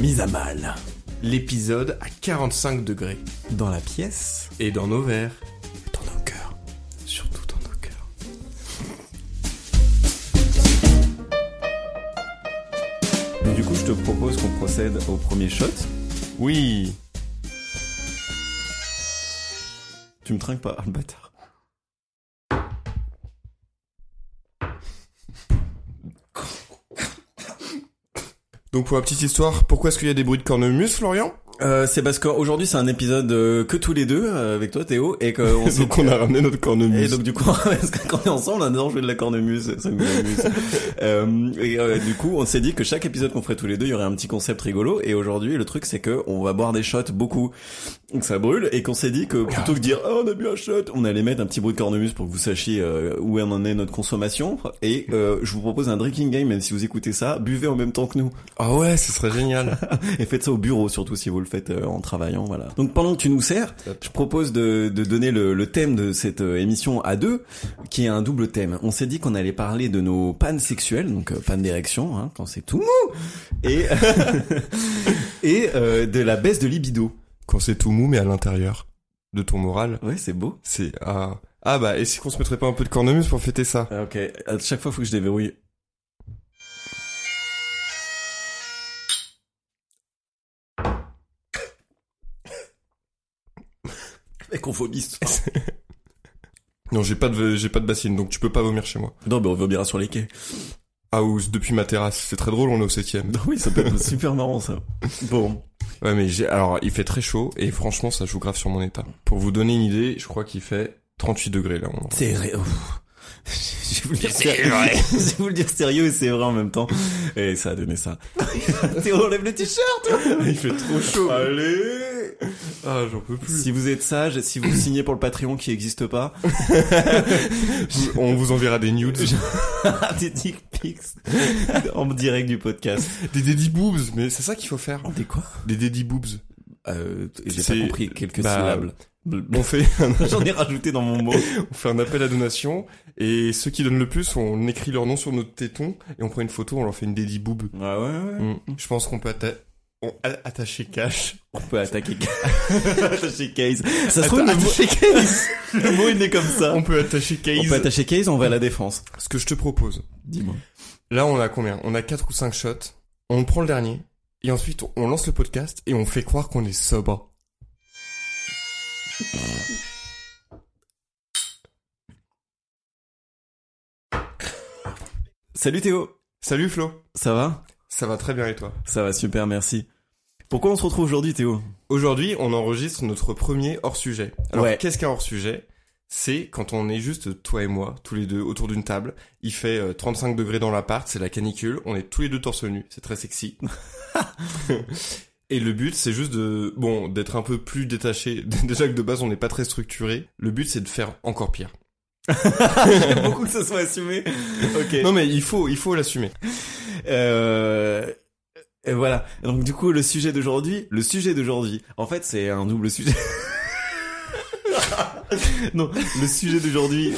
Mise à mal. L'épisode à 45 degrés. Dans la pièce. Et dans nos verres. Dans nos cœurs. Surtout dans nos cœurs. Et du coup, je te propose qu'on procède au premier shot. Oui. Tu me trinques pas, le bâtard. Donc pour la petite histoire, pourquoi est-ce qu'il y a des bruits de cornemuse, Florian ? C'est parce qu'aujourd'hui c'est un épisode que tous les deux, avec toi Théo, et qu'on donc on a ramené notre cornemuse. Et donc du coup, quand on est ensemble, on adore jouer de la cornemuse, ça nous amuse. Et du coup, on s'est dit que chaque épisode qu'on ferait tous les deux, il y aurait un petit concept rigolo. Et aujourd'hui, le truc c'est que on va boire des shots beaucoup, donc ça brûle, et qu'on s'est dit que plutôt que dire « Ah, on a bu un shot », on allait mettre un petit bruit de cornemuse pour que vous sachiez où en est notre consommation. Et je vous propose un drinking game, même si vous écoutez ça, buvez en même temps que nous. Ah ouais, ce serait génial. Et faites ça au bureau surtout si vous le faites en travaillant, voilà. Donc pendant que tu nous sers, je propose de donner le thème de cette émission à deux, qui est un double thème. On s'est dit qu'on allait parler de nos pannes sexuelles, donc panne d'érection, hein, quand c'est tout mou, et et de la baisse de libido. Quand c'est tout mou, mais à l'intérieur de ton moral. Ouais, c'est beau. C'est ah bah, et si qu'on se mettrait pas un peu de cornemuse pour fêter ça ? Ah, ok. À chaque fois, faut que je déverrouille. Qu'on vomisse. Non, j'ai pas de bassine, donc tu peux pas vomir chez moi. Non, mais on vomira sur les quais. Ah, ou depuis ma terrasse. C'est très drôle, on est au 7ème. Non, oui, ça peut être super marrant, ça. Bon. Ouais, mais alors, il fait très chaud, et franchement, ça joue grave sur mon état. Pour vous donner une idée, je crois qu'il fait 38 degrés, là. C'est vrai. Je vais vous le dire sérieux. Je vous le dire sérieux et c'est vrai en même temps. Et ça a donné ça. On enlève le t-shirt. Il fait trop chaud. Allez. Ah, j'en peux plus. Si vous êtes sage, si vous signez pour le Patreon qui existe pas, on vous enverra des nudes. Des dick pics. En direct du podcast. Des daddy boobs. Mais c'est ça qu'il faut faire. Des quoi? Des daddy boobs. J'ai pas compris quelques syllabes. On fait j'en ai rajouté dans mon mot. On fait un appel à donation et ceux qui donnent le plus, on écrit leur nom sur notre téton et on prend une photo, on leur fait une daddy boob. Ah ouais. Ouais. Mmh. Je pense qu'on peut attacher cash. On peut attaquer cash. Attacher case. Ça se trouve attacher case. Le mot il est comme ça. On peut attacher case. On peut attacher case, on va à la défense. Ce que je te propose, dis-moi. Là, on a combien ? On a 4 ou 5 shots. On prend le dernier et ensuite on lance le podcast et on fait croire qu'on est sobre. Salut Théo. Salut Flo. Ça va ? Ça va très bien et toi ? Ça va super, merci. Pourquoi on se retrouve aujourd'hui Théo ? Aujourd'hui, on enregistre notre premier hors-sujet. Alors Qu'est-ce qu'un hors-sujet ? C'est quand on est juste toi et moi, tous les deux autour d'une table. Il fait 35 degrés dans l'appart, c'est la canicule, on est tous les deux torse nus, c'est très sexy. Et le but, c'est juste d'être un peu plus détaché. Déjà que de base, on n'est pas très structuré. Le but, c'est de faire encore pire. J'aime beaucoup que ça soit assumé. Ok. Non, mais il faut l'assumer. Et voilà. Donc, du coup, le sujet d'aujourd'hui. En fait, c'est un double sujet. Non, le sujet d'aujourd'hui.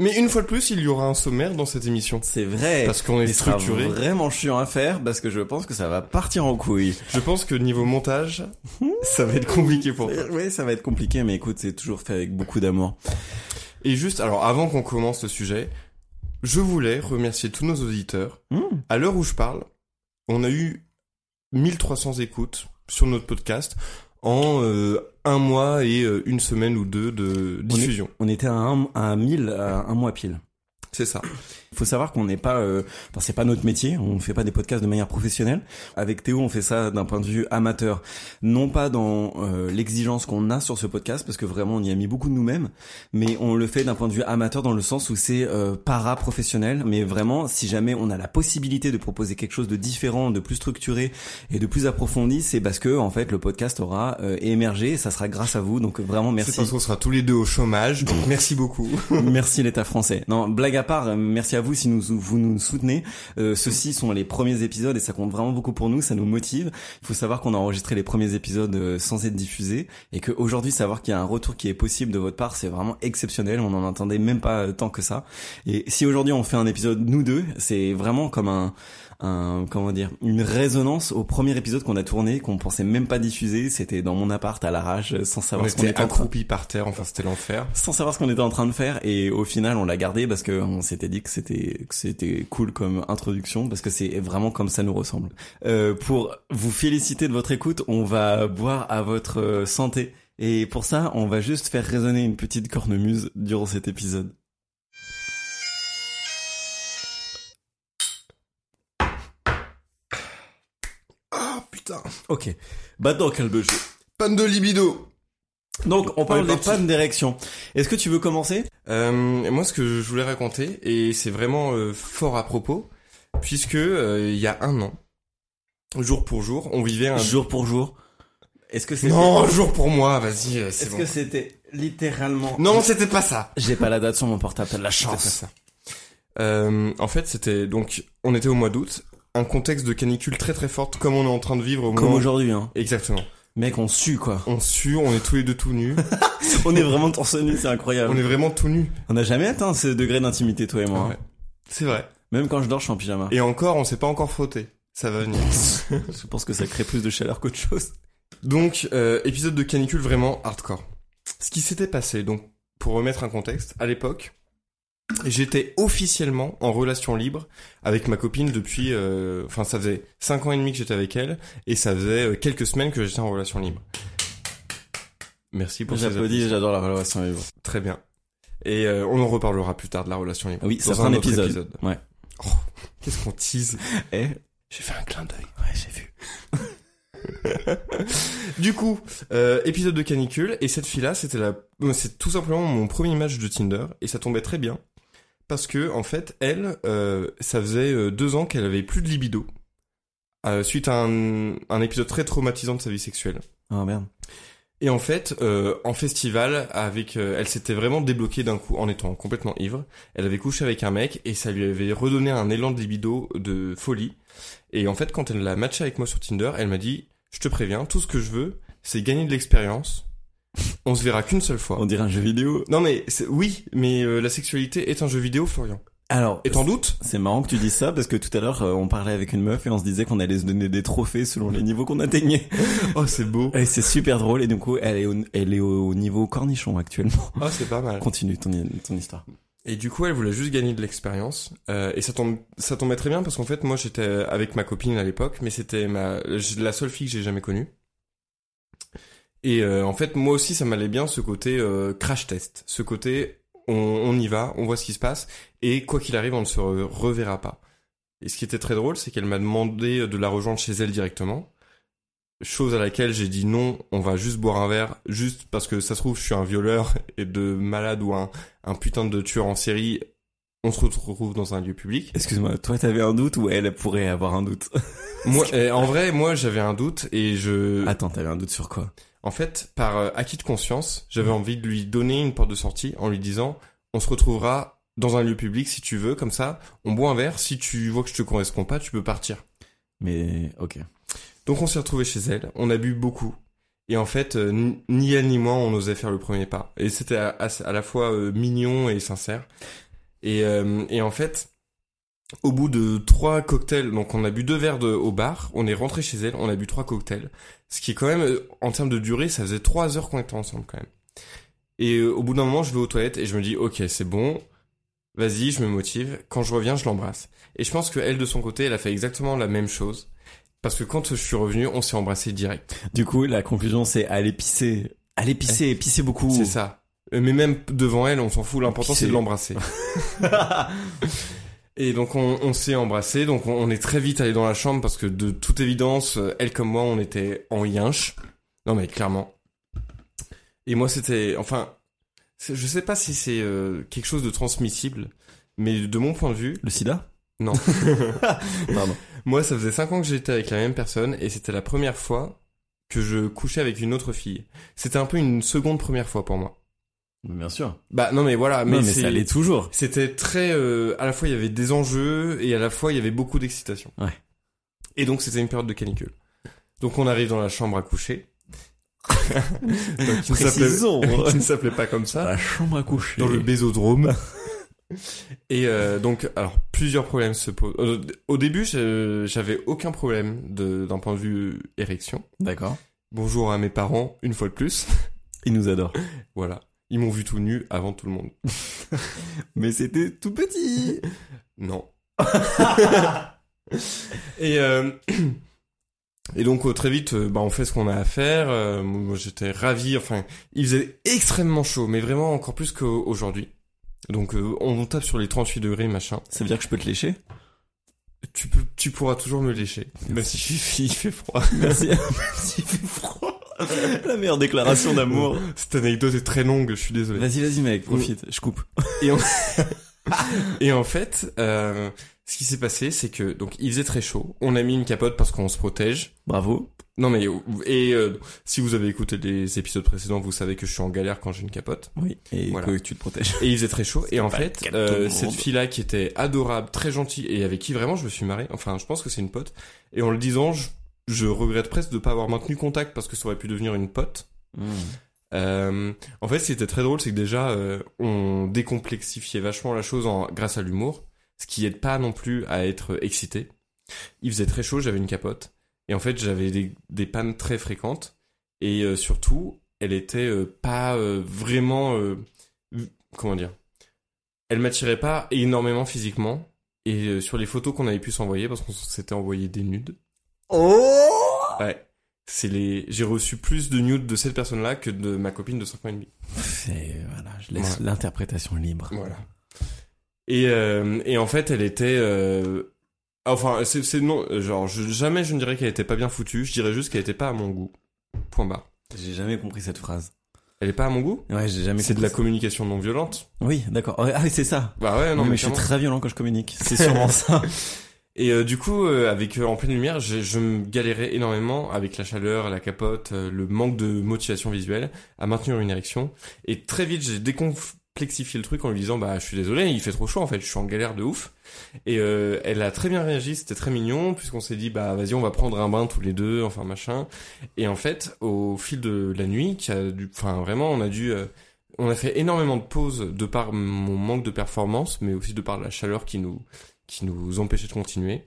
Mais une fois de plus, il y aura un sommaire dans cette émission. C'est vrai. Parce qu'on est structuré. C'est vraiment chiant à faire parce que je pense que ça va partir en couille. Je pense que niveau montage, ça va être compliqué pour toi. Oui, ça va être compliqué, mais écoute, c'est toujours fait avec beaucoup d'amour. Et juste, alors avant qu'on commence le sujet, je voulais remercier tous nos auditeurs. À l'heure où je parle, on a eu 1300 écoutes sur notre podcast en... un mois et une semaine ou deux de diffusion. On était à 1000 à un mois pile. C'est ça. Il faut savoir qu'on n'est pas, c'est pas notre métier, on fait pas des podcasts de manière professionnelle. Avec Théo, on fait ça d'un point de vue amateur, non pas dans l'exigence qu'on a sur ce podcast, parce que vraiment on y a mis beaucoup de nous-mêmes, mais on le fait d'un point de vue amateur dans le sens où c'est para-professionnel. Mais vraiment, si jamais on a la possibilité de proposer quelque chose de différent, de plus structuré et de plus approfondi, c'est parce que en fait le podcast aura émergé, et ça sera grâce à vous. Donc vraiment merci. C'est parce qu'on sera tous les deux au chômage. Donc merci beaucoup. Merci l'État français. Non, blague à part, merci à vous si vous nous soutenez. Ceux-ci sont les premiers épisodes et ça compte vraiment beaucoup pour nous, ça nous motive. Il faut savoir qu'on a enregistré les premiers épisodes sans être diffusés et que aujourd'hui savoir qu'il y a un retour qui est possible de votre part, c'est vraiment exceptionnel. On en entendait même pas tant que ça. Et si aujourd'hui on fait un épisode nous deux, c'est vraiment comme une résonance au premier épisode qu'on a tourné, qu'on pensait même pas diffuser. C'était dans mon appart à l'arrache, sans savoir ce qu'on était accroupi par terre, enfin c'était l'enfer, sans savoir ce qu'on était en train de faire. Et au final on l'a gardé parce que on s'était dit que c'était cool comme introduction, parce que c'est vraiment comme ça nous ressemble. Pour vous féliciter de votre écoute, on va boire à votre santé, et pour ça on va juste faire résonner une petite cornemuse durant cet épisode. Ok, maintenant calme le jeu. Panne de libido. Donc on parle des pannes d'érection. Est-ce que tu veux commencer ? Moi ce que je voulais raconter, et c'est vraiment fort à propos, puisque il y a un an, jour pour jour, on vivait un... Jour pour jour ? Est-ce que c'était... Non, jour pour moi, vas-y, c'est... Est-ce que c'était littéralement... Non, c'était pas ça. J'ai pas la date sur mon portable, t'as de la chance. C'était pas ça. En fait c'était... Donc on était au mois d'août, un contexte de canicule très très forte comme on est en train de vivre au moment... Comme aujourd'hui, hein. Exactement. Mec, on sue, quoi. On sue, on est tous les deux tout nus. On est vraiment torse nu, c'est incroyable. On est vraiment tout nus. On n'a jamais atteint ce degré d'intimité, toi et moi. Ouais. Hein. C'est vrai. Même quand je dors, je suis en pyjama. Et encore, on s'est pas encore frotté. Ça va venir. Je pense que ça crée plus de chaleur qu'autre chose. Donc, épisode de canicule vraiment hardcore. Ce qui s'était passé, donc, pour remettre un contexte, à l'époque... J'étais officiellement en relation libre avec ma copine depuis... ça faisait 5 ans et demi que j'étais avec elle, et ça faisait quelques semaines que j'étais en relation libre. Merci pour ces applaudissements. J'adore la relation libre. Très bien. Et on en reparlera plus tard de la relation libre. Oui, ça sera un épisode. Ouais. Oh, qu'est-ce qu'on tease. J'ai fait un clin d'œil. Ouais, j'ai vu. Du coup, épisode de canicule, et cette fille-là, c'est tout simplement mon premier match de Tinder, et ça tombait très bien. Parce que, en fait, elle, ça faisait 2 ans qu'elle avait plus de libido. Suite à un épisode très traumatisant de sa vie sexuelle. Ah, merde. Et en fait, en festival, elle s'était vraiment débloquée d'un coup, en étant complètement ivre. Elle avait couché avec un mec, et ça lui avait redonné un élan de libido de folie. Et en fait, quand elle l'a matché avec moi sur Tinder, elle m'a dit, je te préviens, tout ce que je veux, c'est gagner de l'expérience. On se verra qu'une seule fois. On dirait un jeu vidéo. Non mais, la sexualité est un jeu vidéo, Florian. Alors, et t'en doutes ? C'est marrant que tu dises ça, parce que tout à l'heure, on parlait avec une meuf et on se disait qu'on allait se donner des trophées selon les niveaux qu'on atteignait. Oh, c'est beau. Et c'est super drôle, et du coup, elle est au niveau cornichon actuellement. Oh, c'est pas mal. Continue ton histoire. Et du coup, elle voulait juste gagner de l'expérience, et ça tombait très bien, parce qu'en fait, moi, j'étais avec ma copine à l'époque, mais c'était la seule fille que j'ai jamais connue. Et en fait, moi aussi, ça m'allait bien ce côté crash test, ce côté on y va, on voit ce qui se passe, et quoi qu'il arrive, on ne se reverra pas. Et ce qui était très drôle, c'est qu'elle m'a demandé de la rejoindre chez elle directement, chose à laquelle j'ai dit non, on va juste boire un verre, juste parce que ça se trouve, je suis un violeur et de malade ou un putain de tueur en série, on se retrouve dans un lieu public. Excuse-moi, toi t'avais un doute ou elle pourrait avoir un doute? Moi, en vrai, moi j'avais un doute et je... Attends, t'avais un doute sur quoi? En fait, par acquis de conscience, j'avais envie de lui donner une porte de sortie en lui disant « On se retrouvera dans un lieu public si tu veux, comme ça, on boit un verre, si tu vois que je te corresponds pas, tu peux partir. » Mais ok. Donc on s'est retrouvés chez elle, on a bu beaucoup, et en fait, ni elle ni moi, on osait faire le premier pas. Et c'était à la fois mignon et sincère. Et en fait, au bout de 3 cocktails, donc on a bu 2 verres au bar, on est rentré chez elle, on a bu 3 cocktails, ce qui est quand même, en termes de durée, ça faisait 3 heures qu'on était ensemble quand même. Et au bout d'un moment, je vais aux toilettes et je me dis, ok, c'est bon, vas-y, je me motive, quand je reviens, je l'embrasse. Et je pense qu'elle, de son côté, elle a fait exactement la même chose, parce que quand je suis revenu, on s'est embrassé direct. Du coup, la conclusion, c'est aller pisser beaucoup. C'est ça. Mais même devant elle, on s'en fout, l'important, c'est de l'embrasser. Et donc on s'est embrassés, donc on est très vite allé dans la chambre parce que de toute évidence, elle comme moi, on était en yinche. Non mais clairement. Et moi c'était, enfin, je sais pas si c'est quelque chose de transmissible, mais de mon point de vue... Le sida ? Non. Pardon. Moi ça faisait 5 ans que j'étais avec la même personne et c'était la première fois que je couchais avec une autre fille. C'était un peu une seconde première fois pour moi. Bien sûr. Bah non mais voilà, mais ça l'est toujours. C'était très à la fois il y avait des enjeux et à la fois il y avait beaucoup d'excitation. Ouais. Et donc c'était une période de canicule. Donc on arrive dans la chambre à coucher. Donc, qui ne s'appelait pas comme ça. La chambre à coucher. Dans le bésodrome. Et donc alors plusieurs problèmes se posent. Au début, j'avais aucun problème d'un point de vue érection. D'accord. Bonjour à mes parents une fois de plus. Ils nous adorent. Voilà. Ils m'ont vu tout nu avant tout le monde. Mais c'était tout petit. Non. Et donc très vite, on fait ce qu'on a à faire. Moi, j'étais ravi. Enfin, il faisait extrêmement chaud, mais vraiment encore plus qu'aujourd'hui. Donc on tape sur les 38 degrés, machin. Ça veut dire que je peux te lécher ? Tu pourras toujours me lécher. Même si il fait froid. Merci. Même s'il fait froid. La meilleure déclaration d'amour. Cette anecdote est très longue, je suis désolé. Vas-y mec, profite, je coupe. Et en fait, ce qui s'est passé, c'est que donc il faisait très chaud. On a mis une capote parce qu'on se protège. Bravo. Non mais si vous avez écouté les épisodes précédents, vous savez que je suis en galère quand j'ai une capote. Oui. Et voilà. Que tu te protèges. Et il faisait très chaud. Et en fait, cette fille-là qui était adorable, très gentille et avec qui vraiment je me suis marré. Enfin, je pense que c'est une pote. Et en le disant, je regrette presque de pas avoir maintenu contact parce que ça aurait pu devenir une pote. En fait, ce qui était très drôle, c'est que déjà, on décomplexifiait vachement la chose grâce à l'humour, ce qui aide pas non plus à être excité. Il faisait très chaud, j'avais une capote. Et en fait, j'avais des pannes très fréquentes. Et surtout, elle était pas vraiment... comment dire ? Elle m'attirait pas énormément physiquement. Et sur les photos qu'on avait pu s'envoyer, parce qu'on s'était envoyé des nudes... Oh! Ouais. J'ai reçu plus de nudes de cette personne-là que de ma copine de 5 ans et demi. Je laisse l'interprétation libre. Voilà. Et en fait, elle était, jamais je ne dirais qu'elle était pas bien foutue, je dirais juste qu'elle était pas à mon goût. Point barre. J'ai jamais compris cette phrase. Elle est pas à mon goût? Ouais, j'ai jamais compris. C'est de la communication non violente. Oui, d'accord. Ah oui, c'est ça. Bah ouais, non, mais je suis très violent quand je communique. C'est sûrement ça. Et du coup, avec en pleine lumière, je me galérais énormément avec la chaleur, la capote, le manque de motivation visuelle à maintenir une érection. Et très vite, j'ai décomplexifié le truc en lui disant « Bah, je suis désolé, il fait trop chaud en fait, je suis en galère de ouf. » Et elle a très bien réagi, c'était très mignon, puisqu'on s'est dit « Bah, vas-y, on va prendre un bain tous les deux, enfin machin. » Et en fait, au fil de la nuit, on a fait énormément de pauses de par mon manque de performance, mais aussi de par la chaleur qui nous empêchait de continuer.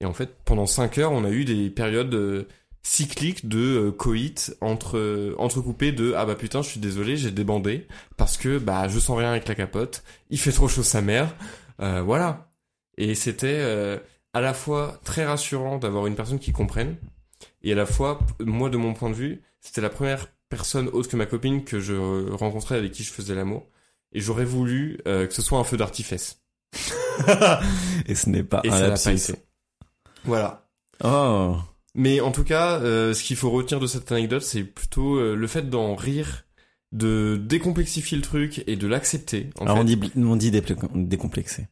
Et en fait, pendant 5 heures, on a eu des périodes cycliques de coït entrecoupées de « Ah bah putain, je suis désolé, j'ai débandé parce que bah je sens rien avec la capote, il fait trop chaud sa mère. » Voilà. Et c'était à la fois très rassurant d'avoir une personne qui comprenne et à la fois, moi de mon point de vue, c'était la première personne autre que ma copine que je rencontrais avec qui je faisais l'amour. Et j'aurais voulu que ce soit un feu d'artifice. Et ce n'est pas un lapsus. Voilà. Oh. Mais en tout cas, ce qu'il faut retenir de cette anecdote, c'est plutôt le fait d'en rire, de décomplexifier le truc et de l'accepter. Alors fait. On dit décomplexer.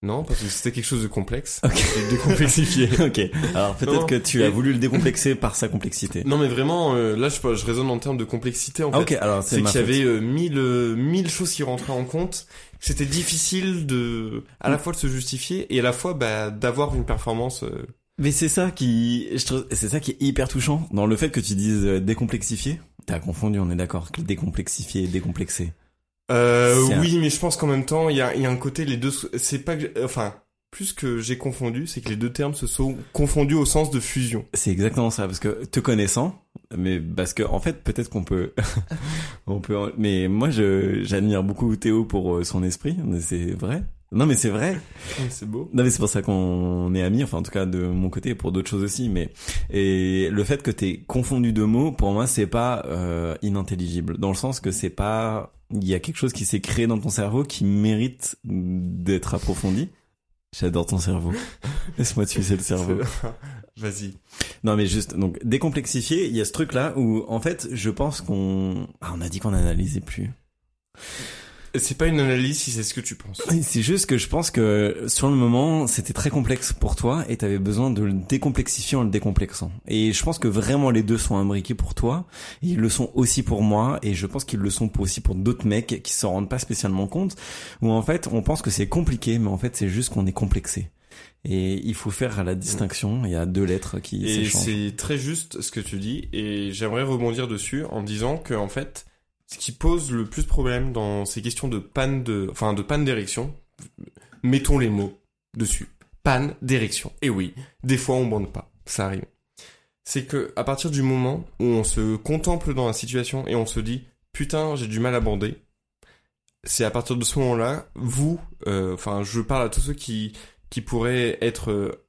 Non, parce que c'était quelque chose de complexe. Okay. Décomplexifié. Ok. Alors peut-être que tu as voulu le décomplexer par sa complexité. Non, mais vraiment, là, je raisonne en termes de complexité. En fait. Ok. Alors c'est qu'il y avait mille choses qui rentraient en compte. C'était difficile à la fois de se justifier et à la fois d'avoir une performance. Mais c'est ça qui est hyper touchant dans le fait que tu dises décomplexifié. T'as confondu, on est d'accord. Décomplexifié et décomplexé. Oui, mais je pense qu'en même temps, il y a un côté, les deux, c'est pas que, enfin, plus que j'ai confondu, c'est que les deux termes se sont confondus au sens de fusion. C'est exactement ça, parce que te connaissant, mais parce que, en fait, peut-être qu'on peut, mais moi, j'admire beaucoup Théo pour son esprit, c'est vrai, Non mais c'est vrai. C'est beau. Non mais c'est pour ça qu'on est amis, enfin en tout cas de mon côté, pour d'autres choses aussi, mais et le fait que t'aies confondu deux mots, pour moi c'est pas inintelligible, dans le sens que c'est pas, il y a quelque chose qui s'est créé dans ton cerveau qui mérite d'être approfondi. J'adore ton cerveau. Laisse-moi tuer le cerveau. Vas-y. Non mais juste donc décomplexifier, il y a ce truc là où en fait je pense qu'on on a dit qu'on analysait plus. C'est pas une analyse si c'est ce que tu penses. C'est juste que je pense que sur le moment, c'était très complexe pour toi et t'avais besoin de le décomplexifier en le décomplexant. Et je pense que vraiment les deux sont imbriqués pour toi. Et ils le sont aussi pour moi et je pense qu'ils le sont aussi pour d'autres mecs qui s'en rendent pas spécialement compte. Où en fait, on pense que c'est compliqué, mais en fait, c'est juste qu'on est complexé. Et il faut faire la distinction. Il y a deux lettres qui s'échangent. Et c'est très juste ce que tu dis et j'aimerais rebondir dessus en disant que en fait, ce qui pose le plus problème dans ces questions de panne d'érection, mettons les mots dessus. Panne d'érection. Et oui, des fois on bande pas, ça arrive. C'est que à partir du moment où on se contemple dans la situation et on se dit putain, j'ai du mal à bander, c'est à partir de ce moment-là, vous, je parle à tous ceux qui pourraient être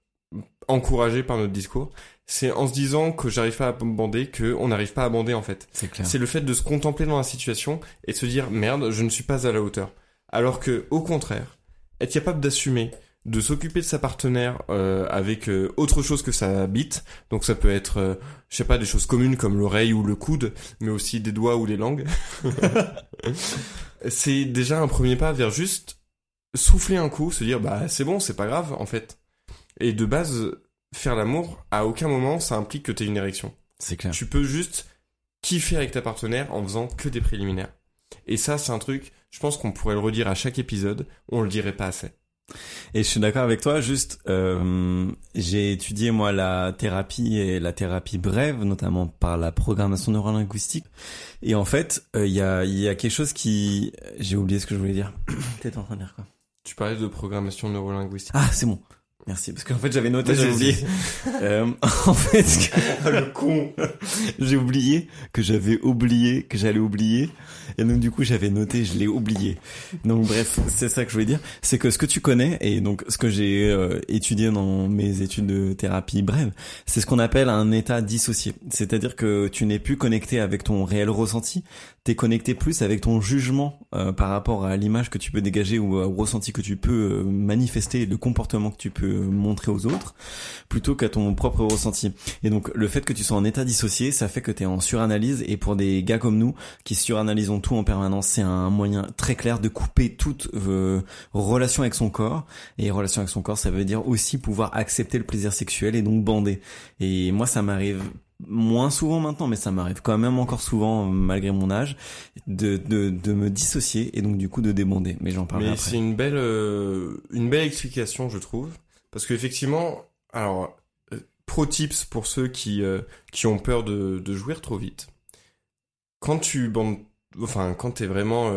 encouragés par notre discours. C'est en se disant que j'arrive pas à bander, que on n'arrive pas à bander en fait. C'est clair. C'est le fait de se contempler dans la situation et de se dire merde, je ne suis pas à la hauteur. Alors que au contraire, être capable d'assumer, de s'occuper de sa partenaire avec autre chose que sa bite. Donc ça peut être, des choses communes comme l'oreille ou le coude, mais aussi des doigts ou des langues. C'est déjà un premier pas vers juste souffler un coup, se dire bah c'est bon, c'est pas grave en fait. Et de base, faire l'amour, à aucun moment, ça implique que t'aies une érection. C'est clair. Tu peux juste kiffer avec ta partenaire en faisant que des préliminaires. Et ça, c'est un truc, je pense qu'on pourrait le redire à chaque épisode, on le dirait pas assez. Et je suis d'accord avec toi, juste, j'ai étudié, moi, la thérapie et la thérapie brève, notamment par la programmation neurolinguistique. Et en fait, il y a quelque chose qui... J'ai oublié ce que je voulais dire. T'es en train de dire quoi? Tu parlais de programmation neurolinguistique. Ah, c'est bon. Merci, parce qu'en fait j'avais noté, j'ai oublié. En fait, le con, j'ai oublié que j'allais oublier, et donc du coup j'avais noté, je l'ai oublié. Donc bref, c'est ça que je voulais dire, c'est que ce que tu connais et donc ce que j'ai étudié dans mes études de thérapie brève, c'est ce qu'on appelle un état dissocié. C'est-à-dire que tu n'es plus connecté avec ton réel ressenti, t'es connecté plus avec ton jugement par rapport à l'image que tu peux dégager ou au ressenti que tu peux manifester, le comportement que tu peux montrer aux autres, plutôt qu'à ton propre ressenti. Et donc le fait que tu sois en état dissocié, ça fait que t'es en suranalyse, et pour des gars comme nous qui suranalysons tout en permanence, c'est un moyen très clair de couper toute relation avec son corps. Et relation avec son corps, ça veut dire aussi pouvoir accepter le plaisir sexuel et donc bander. Et moi, ça m'arrive moins souvent maintenant, mais ça m'arrive quand même encore souvent, malgré mon âge, de me dissocier et donc du coup de débander. Mais j'en parlerai après. Mais c'est une belle explication, je trouve. Parce que effectivement, alors pro tips pour ceux qui ont peur de jouir trop vite. Quand tu bandes, enfin quand t'es vraiment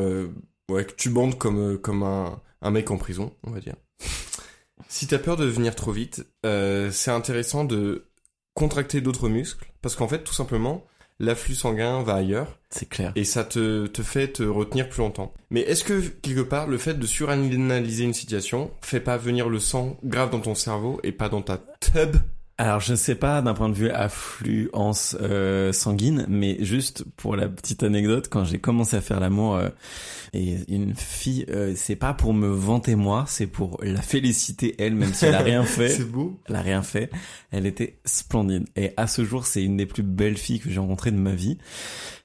que tu bandes comme un mec en prison, on va dire. Si t'as peur de venir trop vite, c'est intéressant de contracter d'autres muscles, parce qu'en fait tout simplement l'afflux sanguin va ailleurs. C'est clair. Et ça te fait te retenir plus longtemps. Mais est-ce que, quelque part, le fait de suranalyser une situation fait pas venir le sang grave dans ton cerveau et pas dans ta tub? Alors, je sais pas d'un point de vue affluence sanguine, mais juste pour la petite anecdote, quand j'ai commencé à faire l'amour et une fille, c'est pas pour me vanter moi, c'est pour la féliciter elle, même si elle a rien fait. C'est beau. Elle a rien fait. Elle était splendide. Et à ce jour, c'est une des plus belles filles que j'ai rencontrées de ma vie.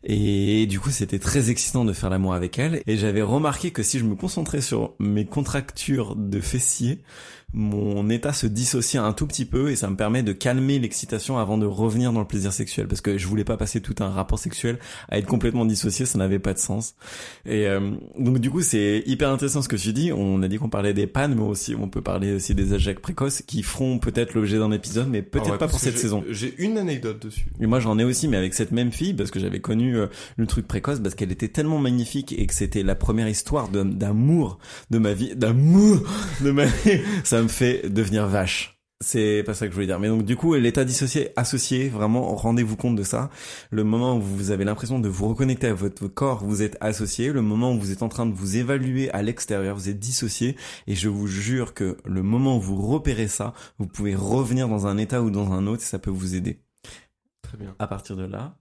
Et du coup, c'était très excitant de faire l'amour avec elle. Et j'avais remarqué que si je me concentrais sur mes contractures de fessiers, mon état se dissociait un tout petit peu, et ça me permet de calmer l'excitation avant de revenir dans le plaisir sexuel, parce que je voulais pas passer tout un rapport sexuel à être complètement dissocié, ça n'avait pas de sens. Et donc du coup, c'est hyper intéressant ce que tu dis. On a dit qu'on parlait des pannes, mais aussi on peut parler aussi des éjacs précoces qui feront peut-être l'objet d'un épisode, mais peut-être pas pour cette saison. J'ai une anecdote dessus. Et moi j'en ai aussi, mais avec cette même fille, parce que j'avais connu le truc précoce, parce qu'elle était tellement magnifique et que c'était la première histoire d'amour de ma vie. Ça me fait devenir vache. C'est pas ça que je voulais dire. Mais donc, du coup, l'état dissocié, associé, vraiment, rendez-vous compte de ça. Le moment où vous avez l'impression de vous reconnecter à votre corps, vous êtes associé. Le moment où vous êtes en train de vous évaluer à l'extérieur, vous êtes dissocié. Et je vous jure que le moment où vous repérez ça, vous pouvez revenir dans un état ou dans un autre et ça peut vous aider. Très bien. À partir de là.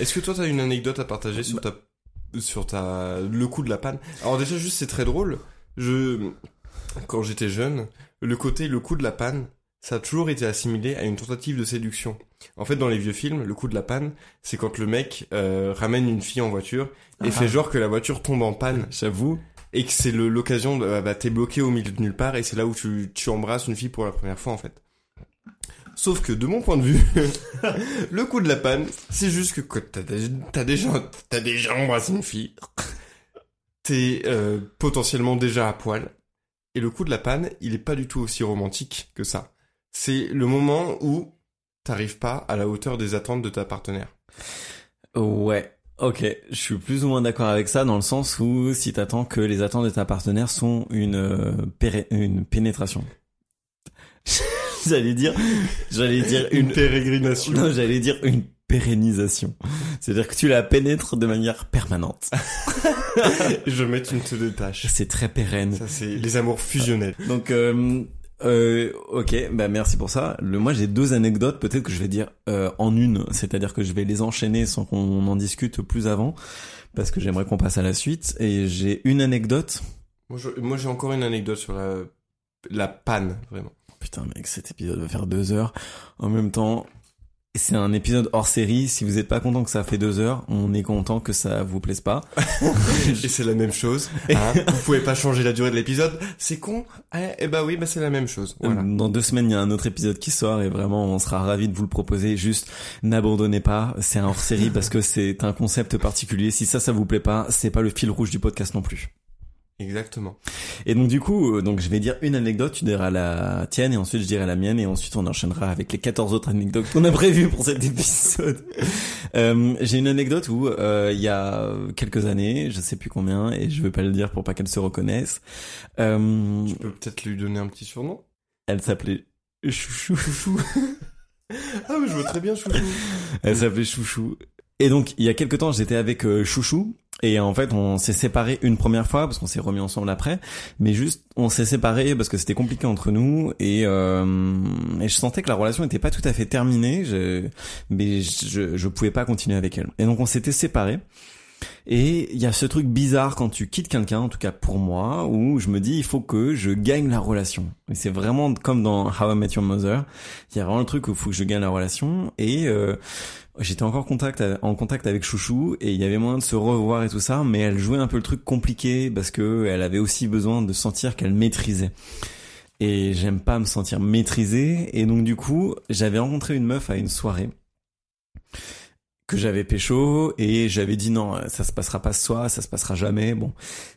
Est-ce que toi, t'as une anecdote à partager sur le coup de la panne? Alors déjà, juste, c'est très drôle. Quand j'étais jeune, le coup de la panne, ça a toujours été assimilé à une tentative de séduction. En fait, dans les vieux films, le coup de la panne, c'est quand le mec ramène une fille en voiture et fait genre que la voiture tombe en panne. J'avoue. Et que c'est l'occasion de... Bah, t'es bloqué au milieu de nulle part et c'est là où tu embrasses une fille pour la première fois, en fait. Sauf que, de mon point de vue, le coup de la panne, c'est juste que quand t'as déjà embrassé une fille... T'es potentiellement déjà à poil. Et le coup de la panne, il est pas du tout aussi romantique que ça. C'est le moment où t'arrives pas à la hauteur des attentes de ta partenaire. Ouais, ok. Je suis plus ou moins d'accord avec ça, dans le sens où si t'attends que les attentes de ta partenaire sont une pénétration. J'allais dire une pérégrination. Non, j'allais dire une pérennisation. C'est-à-dire que tu la pénètres de manière permanente. Je mets une te détache. C'est très pérenne. Ça, c'est les amours fusionnels. Donc, ok, bah merci pour ça. Moi, j'ai deux anecdotes, peut-être que je vais dire en une. C'est-à-dire que je vais les enchaîner sans qu'on en discute plus avant, parce que j'aimerais qu'on passe à la suite. Et j'ai une anecdote. Moi, j'ai encore une anecdote sur la panne, vraiment. Putain, mec, cet épisode va faire 2 heures. En même temps... C'est un épisode hors série. Si vous n'êtes pas content que ça fait 2 heures, on est content que ça vous plaise pas. Et c'est la même chose. Hein. Vous pouvez pas changer la durée de l'épisode. C'est con. Eh bah oui, bah c'est la même chose. Voilà. Dans 2 semaines, il y a un autre épisode qui sort et vraiment, on sera ravis de vous le proposer. Juste, n'abandonnez pas. C'est un hors série parce que c'est un concept particulier. Si ça vous plaît pas, c'est pas le fil rouge du podcast non plus. Exactement. Et donc du coup, je vais dire une anecdote, tu diras la tienne et ensuite je dirai la mienne et ensuite on enchaînera avec les 14 autres anecdotes qu'on a prévues pour cet épisode. J'ai une anecdote où il y a quelques années, je sais plus combien et je vais pas le dire pour pas qu'elle se reconnaisse. Tu peux peut-être lui donner un petit surnom. Elle s'appelait Chouchou. Ah mais je vois très bien Chouchou. Elle s'appelait Chouchou. Et donc il y a quelques temps, j'étais avec Chouchou. Et en fait, on s'est séparés une première fois parce qu'on s'est remis ensemble après, mais juste on s'est séparés parce que c'était compliqué entre nous et je sentais que la relation était pas tout à fait terminée, mais je pouvais pas continuer avec elle. Et donc on s'était séparés. Et il y a ce truc bizarre quand tu quittes quelqu'un, en tout cas pour moi, où je me dis il faut que je gagne la relation. Et c'est vraiment comme dans How I Met Your Mother, il y a vraiment le truc où il faut que je gagne la relation. Et j'étais encore en contact avec Chouchou et il y avait moyen de se revoir et tout ça, mais elle jouait un peu le truc compliqué parce que elle avait aussi besoin de sentir qu'elle maîtrisait. Et j'aime pas me sentir maîtrisé. Et donc du coup, j'avais rencontré une meuf à une soirée que j'avais pécho et j'avais dit non, ça se passera pas ce soir, ça se passera jamais, bon,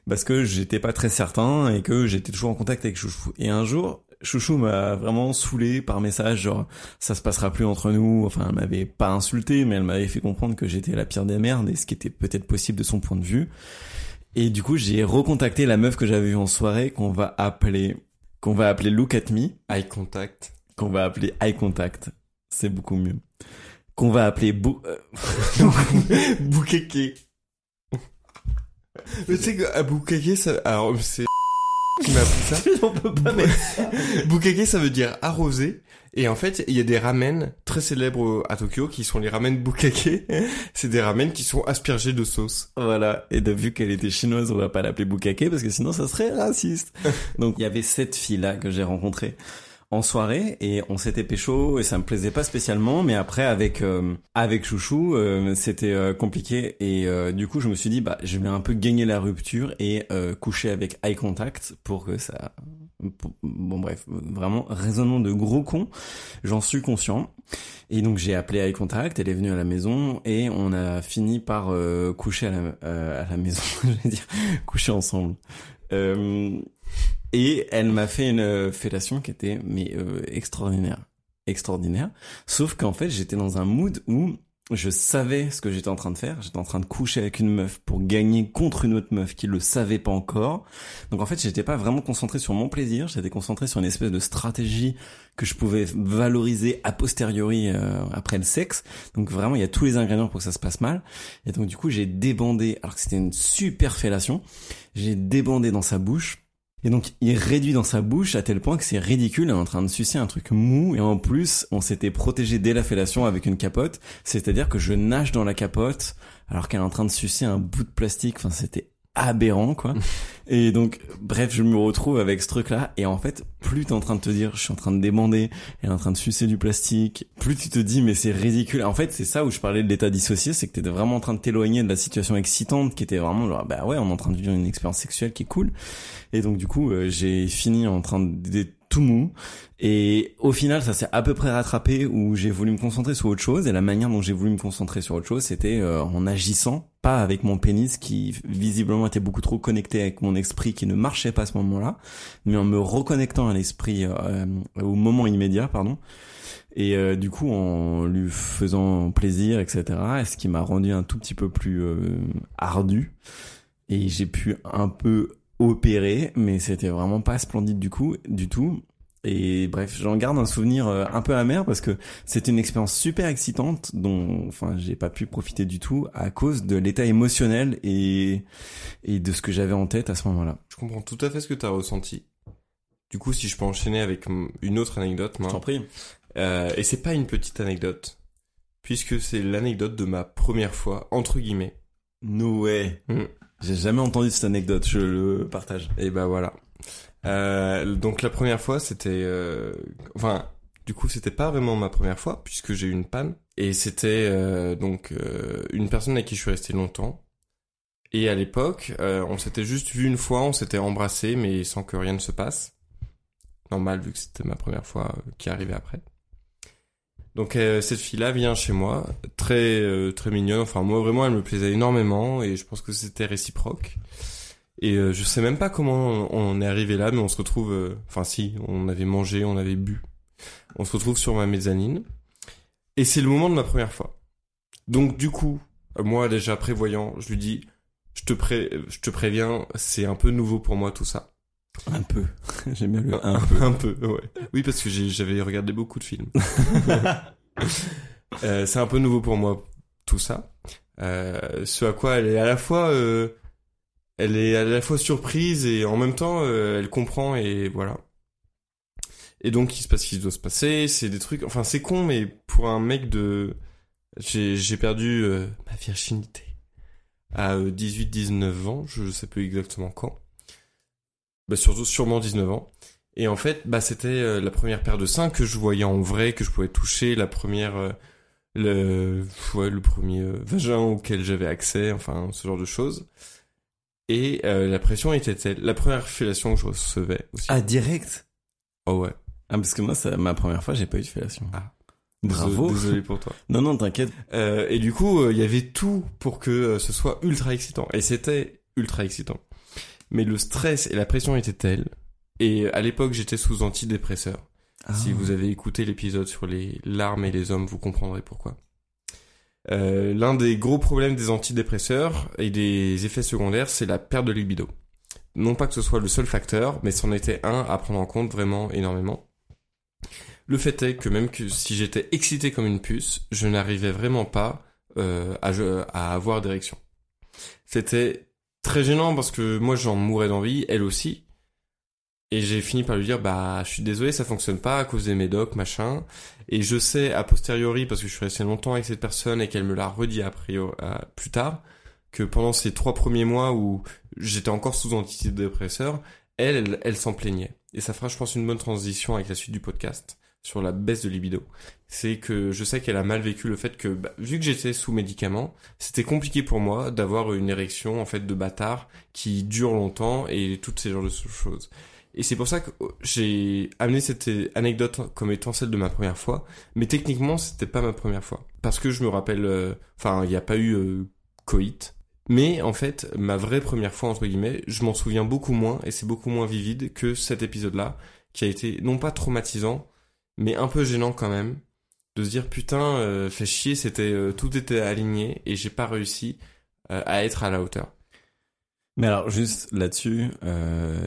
parce que j'étais pas très certain et que j'étais toujours en contact avec Chouchou. Et un jour, Chouchou m'a vraiment saoulé par message, genre ça se passera plus entre nous, enfin elle m'avait pas insulté, mais elle m'avait fait comprendre que j'étais la pire des merdes et ce qui était peut-être possible de son point de vue. Et du coup, j'ai recontacté la meuf que j'avais vue en soirée qu'on va appeler Look at Me, Eye Contact, qu'on va appeler Eye Contact, c'est beaucoup mieux. Qu'on va appeler Boukeke. Mais tu sais qu'à Boukeke, ça... Alors, c'est... qui m'a appris ça. On peut pas mettre ça. Boukeke, ça veut dire arrosé. Et en fait, il y a des ramen très célèbres à Tokyo qui sont les ramen Boukeke. C'est des ramen qui sont aspergés de sauce. Voilà. Et vu qu'elle était chinoise, on va pas l'appeler Boukeke parce que sinon, ça serait raciste. Donc, il y avait cette fille-là que j'ai rencontrée en soirée et on s'était pécho et ça me plaisait pas spécialement, mais après avec Chouchou c'était compliqué et du coup je me suis dit bah je vais un peu gagner la rupture et coucher avec Eye Contact pour que ça... Bon bref, vraiment raisonnement de gros con, j'en suis conscient. Et donc j'ai appelé Eye Contact, elle est venue à la maison et on a fini par coucher à la maison, je veux dire coucher ensemble. Et elle m'a fait une fellation qui était mais extraordinaire. Sauf qu'en fait, j'étais dans un mood où Je savais ce que j'étais en train de faire. J'étais en train de coucher avec une meuf pour gagner contre une autre meuf qui le savait pas encore. Donc en fait, j'étais pas vraiment concentré sur mon plaisir. J'étais concentré sur une espèce de stratégie que je pouvais valoriser a posteriori après le sexe. Donc vraiment, il y a tous les ingrédients pour que ça se passe mal. Et donc du coup, j'ai débandé. Alors que c'était une super fellation. J'ai débandé dans sa bouche. Et donc, il réduit dans sa bouche à tel point que c'est ridicule, elle est en train de sucer un truc mou, et en plus, on s'était protégé dès la fellation avec une capote, c'est-à-dire que je nage dans la capote, alors qu'elle est en train de sucer un bout de plastique, enfin, c'était aberrant, quoi. Et donc, bref, je me retrouve avec ce truc-là, et en fait, plus t'es en train de te dire, je suis en train de débander, elle est en train de sucer du plastique, plus tu te dis, mais c'est ridicule. En fait, c'est ça où je parlais de l'état dissocié, c'est que t'étais vraiment en train de t'éloigner de la situation excitante, qui était vraiment genre, bah ouais, on est en train de vivre une expérience sexuelle qui est cool. Et donc, du coup, j'ai fini en train d'être tout mou. Et au final, ça s'est à peu près rattrapé où j'ai voulu me concentrer sur autre chose. Et la manière dont j'ai voulu me concentrer sur autre chose, c'était en agissant, pas avec mon pénis qui visiblement était beaucoup trop connecté avec mon esprit qui ne marchait pas à ce moment-là, mais en me reconnectant à l'esprit au moment immédiat, pardon. Et du coup, en lui faisant plaisir, etc. Et ce qui m'a rendu un tout petit peu plus ardu. Et j'ai pu un peu opéré, mais c'était vraiment pas splendide du tout. Et bref, j'en garde un souvenir un peu amer parce que c'était une expérience super excitante dont, enfin, j'ai pas pu profiter du tout à cause de l'état émotionnel et de ce que j'avais en tête à ce moment-là. Je comprends tout à fait ce que t'as ressenti. Du coup, si je peux enchaîner avec une autre anecdote, je t'en prie. Et c'est pas une petite anecdote, puisque c'est l'anecdote de ma première fois entre guillemets. No way. J'ai jamais entendu cette anecdote, je le partage. Et bah voilà. Donc la première fois, c'était... Enfin, du coup, c'était pas vraiment ma première fois, puisque j'ai eu une panne. Et c'était donc une personne avec qui je suis resté longtemps. Et à l'époque, on s'était juste vu une fois, on s'était embrassé, mais sans que rien ne se passe. Normal, vu que c'était ma première fois qui arrivait après. Donc cette fille-là vient chez moi, très mignonne, enfin moi vraiment elle me plaisait énormément et je pense que c'était réciproque. Et je sais même pas comment on est arrivé là, mais on se retrouve, enfin si, on avait mangé, on avait bu. On se retrouve sur ma mezzanine et c'est le moment de ma première fois. Donc du coup, moi déjà prévoyant, je lui dis, je te préviens, c'est un peu nouveau pour moi tout ça. Un peu. J'aime bien le un peu, ouais. Oui, parce que j'avais regardé beaucoup de films. C'est un peu nouveau pour moi, tout ça. Ce à quoi elle est à la fois surprise et en même temps, elle comprend et voilà. Et donc, il se passe ce qui doit se passer. C'est des trucs... Enfin, c'est con, mais pour un mec de... J'ai perdu ma virginité à 18-19 ans. Je sais plus exactement quand. Bah surtout, sûrement 19 ans. Et en fait, bah c'était la première paire de seins que je voyais en vrai, que je pouvais toucher, la première, le premier vagin auquel j'avais accès, enfin ce genre de choses. Et la pression était telle, la première fellation que je recevais aussi. Ah, direct ? Oh ouais. Ah, parce que moi, ma première fois, j'ai pas eu de fellation. Ah. Bravo. Désolé pour toi. Non, t'inquiète. Et du coup, il y avait tout pour que ce soit ultra excitant. Et c'était ultra excitant. Mais le stress et la pression étaient tels. Et à l'époque, j'étais sous antidépresseur. Ah. Si vous avez écouté l'épisode sur les larmes et les hommes, vous comprendrez pourquoi. L'un des gros problèmes des antidépresseurs et des effets secondaires, c'est la perte de libido. Non pas que ce soit le seul facteur, mais c'en était un à prendre en compte vraiment énormément. Le fait est que même que si j'étais excité comme une puce, je n'arrivais vraiment pas à avoir d'érection. C'était... très gênant parce que moi j'en mourais d'envie, elle aussi. Et j'ai fini par lui dire bah je suis désolé, ça fonctionne pas à cause des médocs, machin. Et je sais a posteriori, parce que je suis resté longtemps avec cette personne et qu'elle me l'a redit plus tard, que pendant ces 3 premiers mois où j'étais encore sous antidépresseur, elle s'en plaignait. Et ça fera je pense une bonne transition avec la suite du podcast sur la baisse de libido. C'est que je sais qu'elle a mal vécu le fait que, vu que j'étais sous médicaments, c'était compliqué pour moi d'avoir une érection en fait de bâtard qui dure longtemps et toutes ces genres de choses. Et c'est pour ça que j'ai amené cette anecdote comme étant celle de ma première fois, mais techniquement c'était pas ma première fois parce que je me rappelle, enfin il y a pas eu coït, mais en fait ma vraie première fois entre guillemets, je m'en souviens beaucoup moins et c'est beaucoup moins vivide que cet épisode-là qui a été non pas traumatisant mais un peu gênant quand même. de se dire putain, fait chier, c'était tout était aligné et j'ai pas réussi à être à la hauteur. Mais alors juste là-dessus,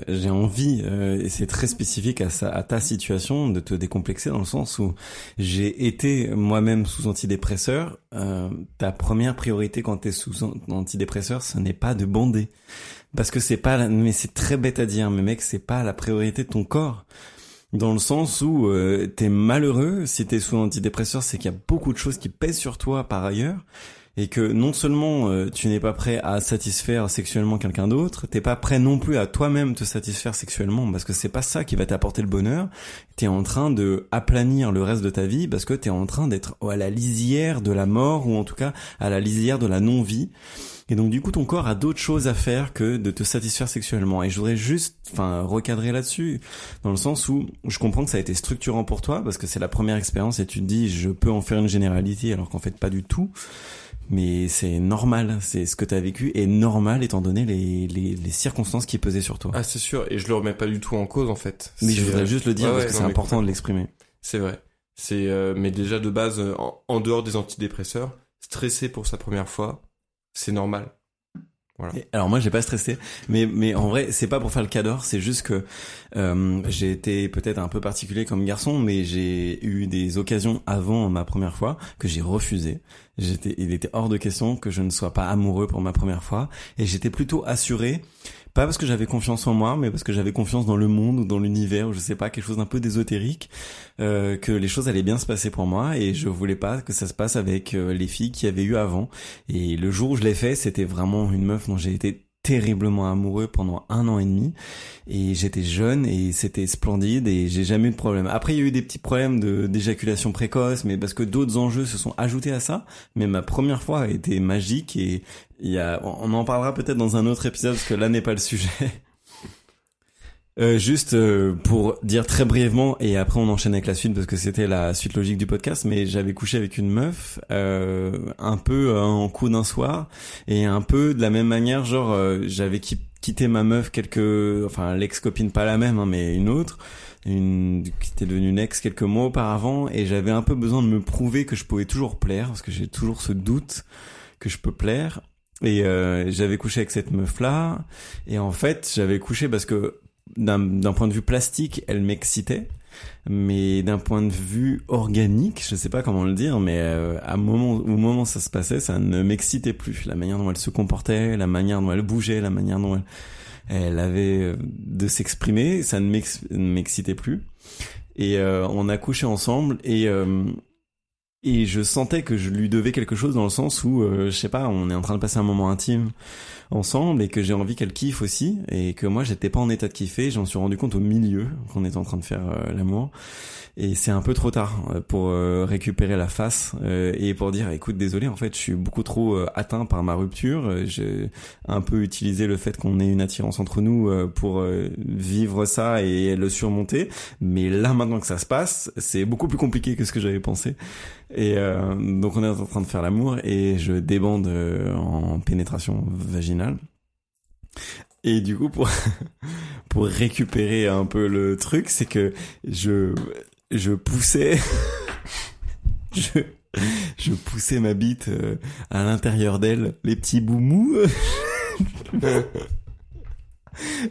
j'ai envie, et c'est très spécifique à ta situation, de te décomplexer dans le sens où j'ai été moi-même sous antidépresseur. Ta première priorité quand t'es sous antidépresseur, ce n'est pas de bander, parce que c'est pas, mais c'est très bête à dire, mais mec, c'est pas la priorité de ton corps. Dans le sens où t'es malheureux, si t'es sous antidépresseur, c'est qu'il y a beaucoup de choses qui pèsent sur toi par ailleurs, et que non seulement tu n'es pas prêt à satisfaire sexuellement quelqu'un d'autre, t'es pas prêt non plus à toi-même te satisfaire sexuellement, parce que c'est pas ça qui va t'apporter le bonheur. T'es en train de aplanir le reste de ta vie, parce que t'es en train d'être à la lisière de la mort, ou en tout cas à la lisière de la non-vie. Et donc du coup ton corps a d'autres choses à faire que de te satisfaire sexuellement. Et je voudrais juste recadrer là-dessus, dans le sens où je comprends que ça a été structurant pour toi, parce que c'est la première expérience et tu te dis je peux en faire une généralité, alors qu'en fait pas du tout. Mais c'est normal, c'est ce que t'as vécu est normal étant donné les circonstances qui pesaient sur toi. Ah c'est sûr, et je le remets pas du tout en cause en fait. Mais je voudrais juste le dire parce que c'est important de l'exprimer. C'est vrai. C'est mais déjà de base en dehors des antidépresseurs, stressé pour sa première fois, c'est normal. Voilà. Et alors moi j'ai pas stressé, mais en vrai c'est pas pour faire le cador, c'est juste que j'ai été peut-être un peu particulier comme garçon, mais j'ai eu des occasions avant ma première fois que j'ai refusé. Il était hors de question que je ne sois pas amoureux pour ma première fois, et j'étais plutôt assuré, pas parce que j'avais confiance en moi, mais parce que j'avais confiance dans le monde ou dans l'univers, ou je sais pas, quelque chose d'un peu d'ésotérique, que les choses allaient bien se passer pour moi, et je voulais pas que ça se passe avec les filles qu'il y avait eu avant. Et le jour où je l'ai fait, c'était vraiment une meuf dont j'ai été terriblement amoureux pendant 1 an et demi, et j'étais jeune et c'était splendide et j'ai jamais eu de problème. Après il y a eu des petits problèmes d'éjaculation précoce, mais parce que d'autres enjeux se sont ajoutés à ça, mais ma première fois a été magique, et on en parlera peut-être dans un autre épisode parce que là n'est pas le sujet. Juste pour dire très brièvement, et après on enchaîne avec la suite parce que c'était la suite logique du podcast, mais j'avais couché avec une meuf un peu en coup d'un soir, et un peu de la même manière, genre j'avais quitté ma meuf l'ex-copine, pas la même hein, mais une autre, qui était devenue une ex quelques mois auparavant, et j'avais un peu besoin de me prouver que je pouvais toujours plaire, parce que j'ai toujours ce doute que je peux plaire, et j'avais couché avec cette meuf là, et en fait j'avais couché parce que d'un point de vue plastique, elle m'excitait, mais d'un point de vue organique, je sais pas comment le dire, mais au moment où ça se passait, ça ne m'excitait plus. La manière dont elle se comportait, la manière dont elle bougeait, la manière dont elle avait de s'exprimer, ça ne m'excitait plus. Et on a couché ensemble, et je sentais que je lui devais quelque chose, dans le sens où, je sais pas, on est en train de passer un moment intime ensemble, et que j'ai envie qu'elle kiffe aussi, et que moi j'étais pas en état de kiffer. J'en suis rendu compte au milieu qu'on était en train de faire l'amour, et c'est un peu trop tard pour récupérer la face et pour dire écoute désolé, en fait je suis beaucoup trop atteint par ma rupture, j'ai un peu utilisé le fait qu'on ait une attirance entre nous pour vivre ça et le surmonter, mais là maintenant que ça se passe, c'est beaucoup plus compliqué que ce que j'avais pensé. Et donc on est en train de faire l'amour, et je débande en pénétration vaginale, et du coup pour récupérer un peu le truc, c'est que je poussais je poussais ma bite à l'intérieur d'elle, les petits bouts mous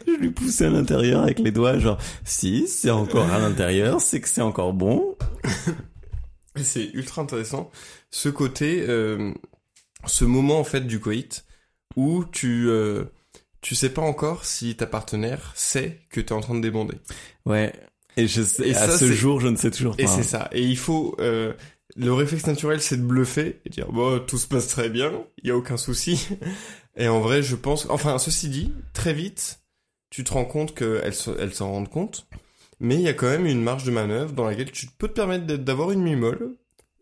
je lui poussais à l'intérieur avec les doigts, genre si c'est encore à l'intérieur, c'est que c'est encore bon. C'est ultra intéressant ce côté, ce moment en fait du coït où tu sais pas encore si ta partenaire sait que t'es en train de débander. Ouais. Et je ne sais toujours pas. Et c'est ça. Et il faut le réflexe naturel, c'est de bluffer et dire bon tout se passe très bien, il y a aucun souci. Et en vrai je pense, enfin ceci dit, très vite tu te rends compte qu'elle s'en rend compte. Mais il y a quand même une marge de manœuvre dans laquelle tu peux te permettre d'avoir une mimole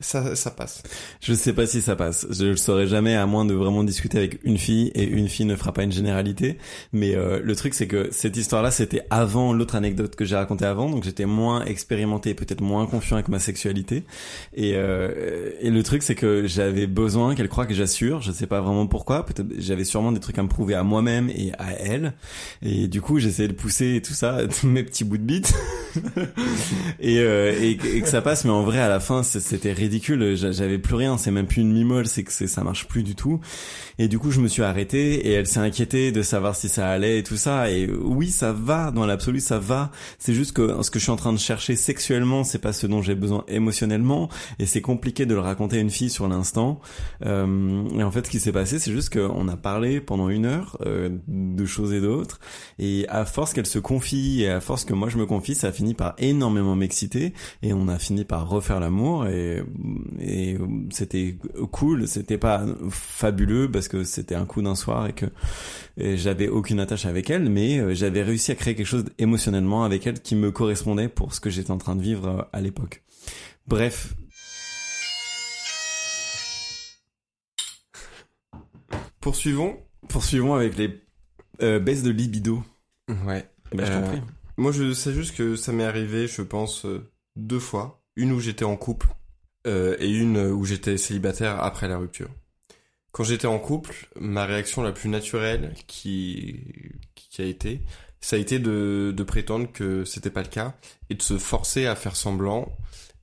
Ça passe. Je sais pas si ça passe. Je le saurais jamais, à moins de vraiment discuter avec une fille, et une fille ne fera pas une généralité. Mais le truc, c'est que cette histoire-là, c'était avant l'autre anecdote que j'ai racontée avant, donc j'étais moins expérimenté, peut-être moins confiant avec ma sexualité. Et le truc, c'est que j'avais besoin qu'elle croie que j'assure. Je sais pas vraiment pourquoi. Peut-être j'avais sûrement des trucs à me prouver à moi-même et à elle. Et du coup, j'essayais de pousser et tout ça, tous mes petits bouts de bite, et que ça passe. Mais en vrai, à la fin, c'était ridicule. J'avais plus rien, c'est même plus une mimole, c'est que ça marche plus du tout. Et du coup, je me suis arrêté et elle s'est inquiétée de savoir si ça allait et tout ça. Et oui, ça va, dans l'absolu, ça va. C'est juste que ce que je suis en train de chercher sexuellement, c'est pas ce dont j'ai besoin émotionnellement, et c'est compliqué de le raconter à une fille sur l'instant. Et en fait, ce qui s'est passé, c'est juste qu'on a parlé pendant 1 heure de choses et d'autres, et à force qu'elle se confie et à force que moi je me confie, ça a fini par énormément m'exciter et on a fini par refaire l'amour. Et c'était cool, c'était pas fabuleux parce que c'était un coup d'un soir et j'avais aucune attache avec elle, mais j'avais réussi à créer quelque chose émotionnellement avec elle qui me correspondait pour ce que j'étais en train de vivre à l'époque. Bref. Poursuivons avec les baisses de libido. Ouais. Bah, je t'en prie. Moi, je sais juste que ça m'est arrivé, je pense, 2 fois. Une où j'étais en couple. Et une où j'étais célibataire après la rupture. Quand j'étais en couple, ma réaction la plus naturelle qui a été, ça a été de prétendre que c'était pas le cas et de se forcer à faire semblant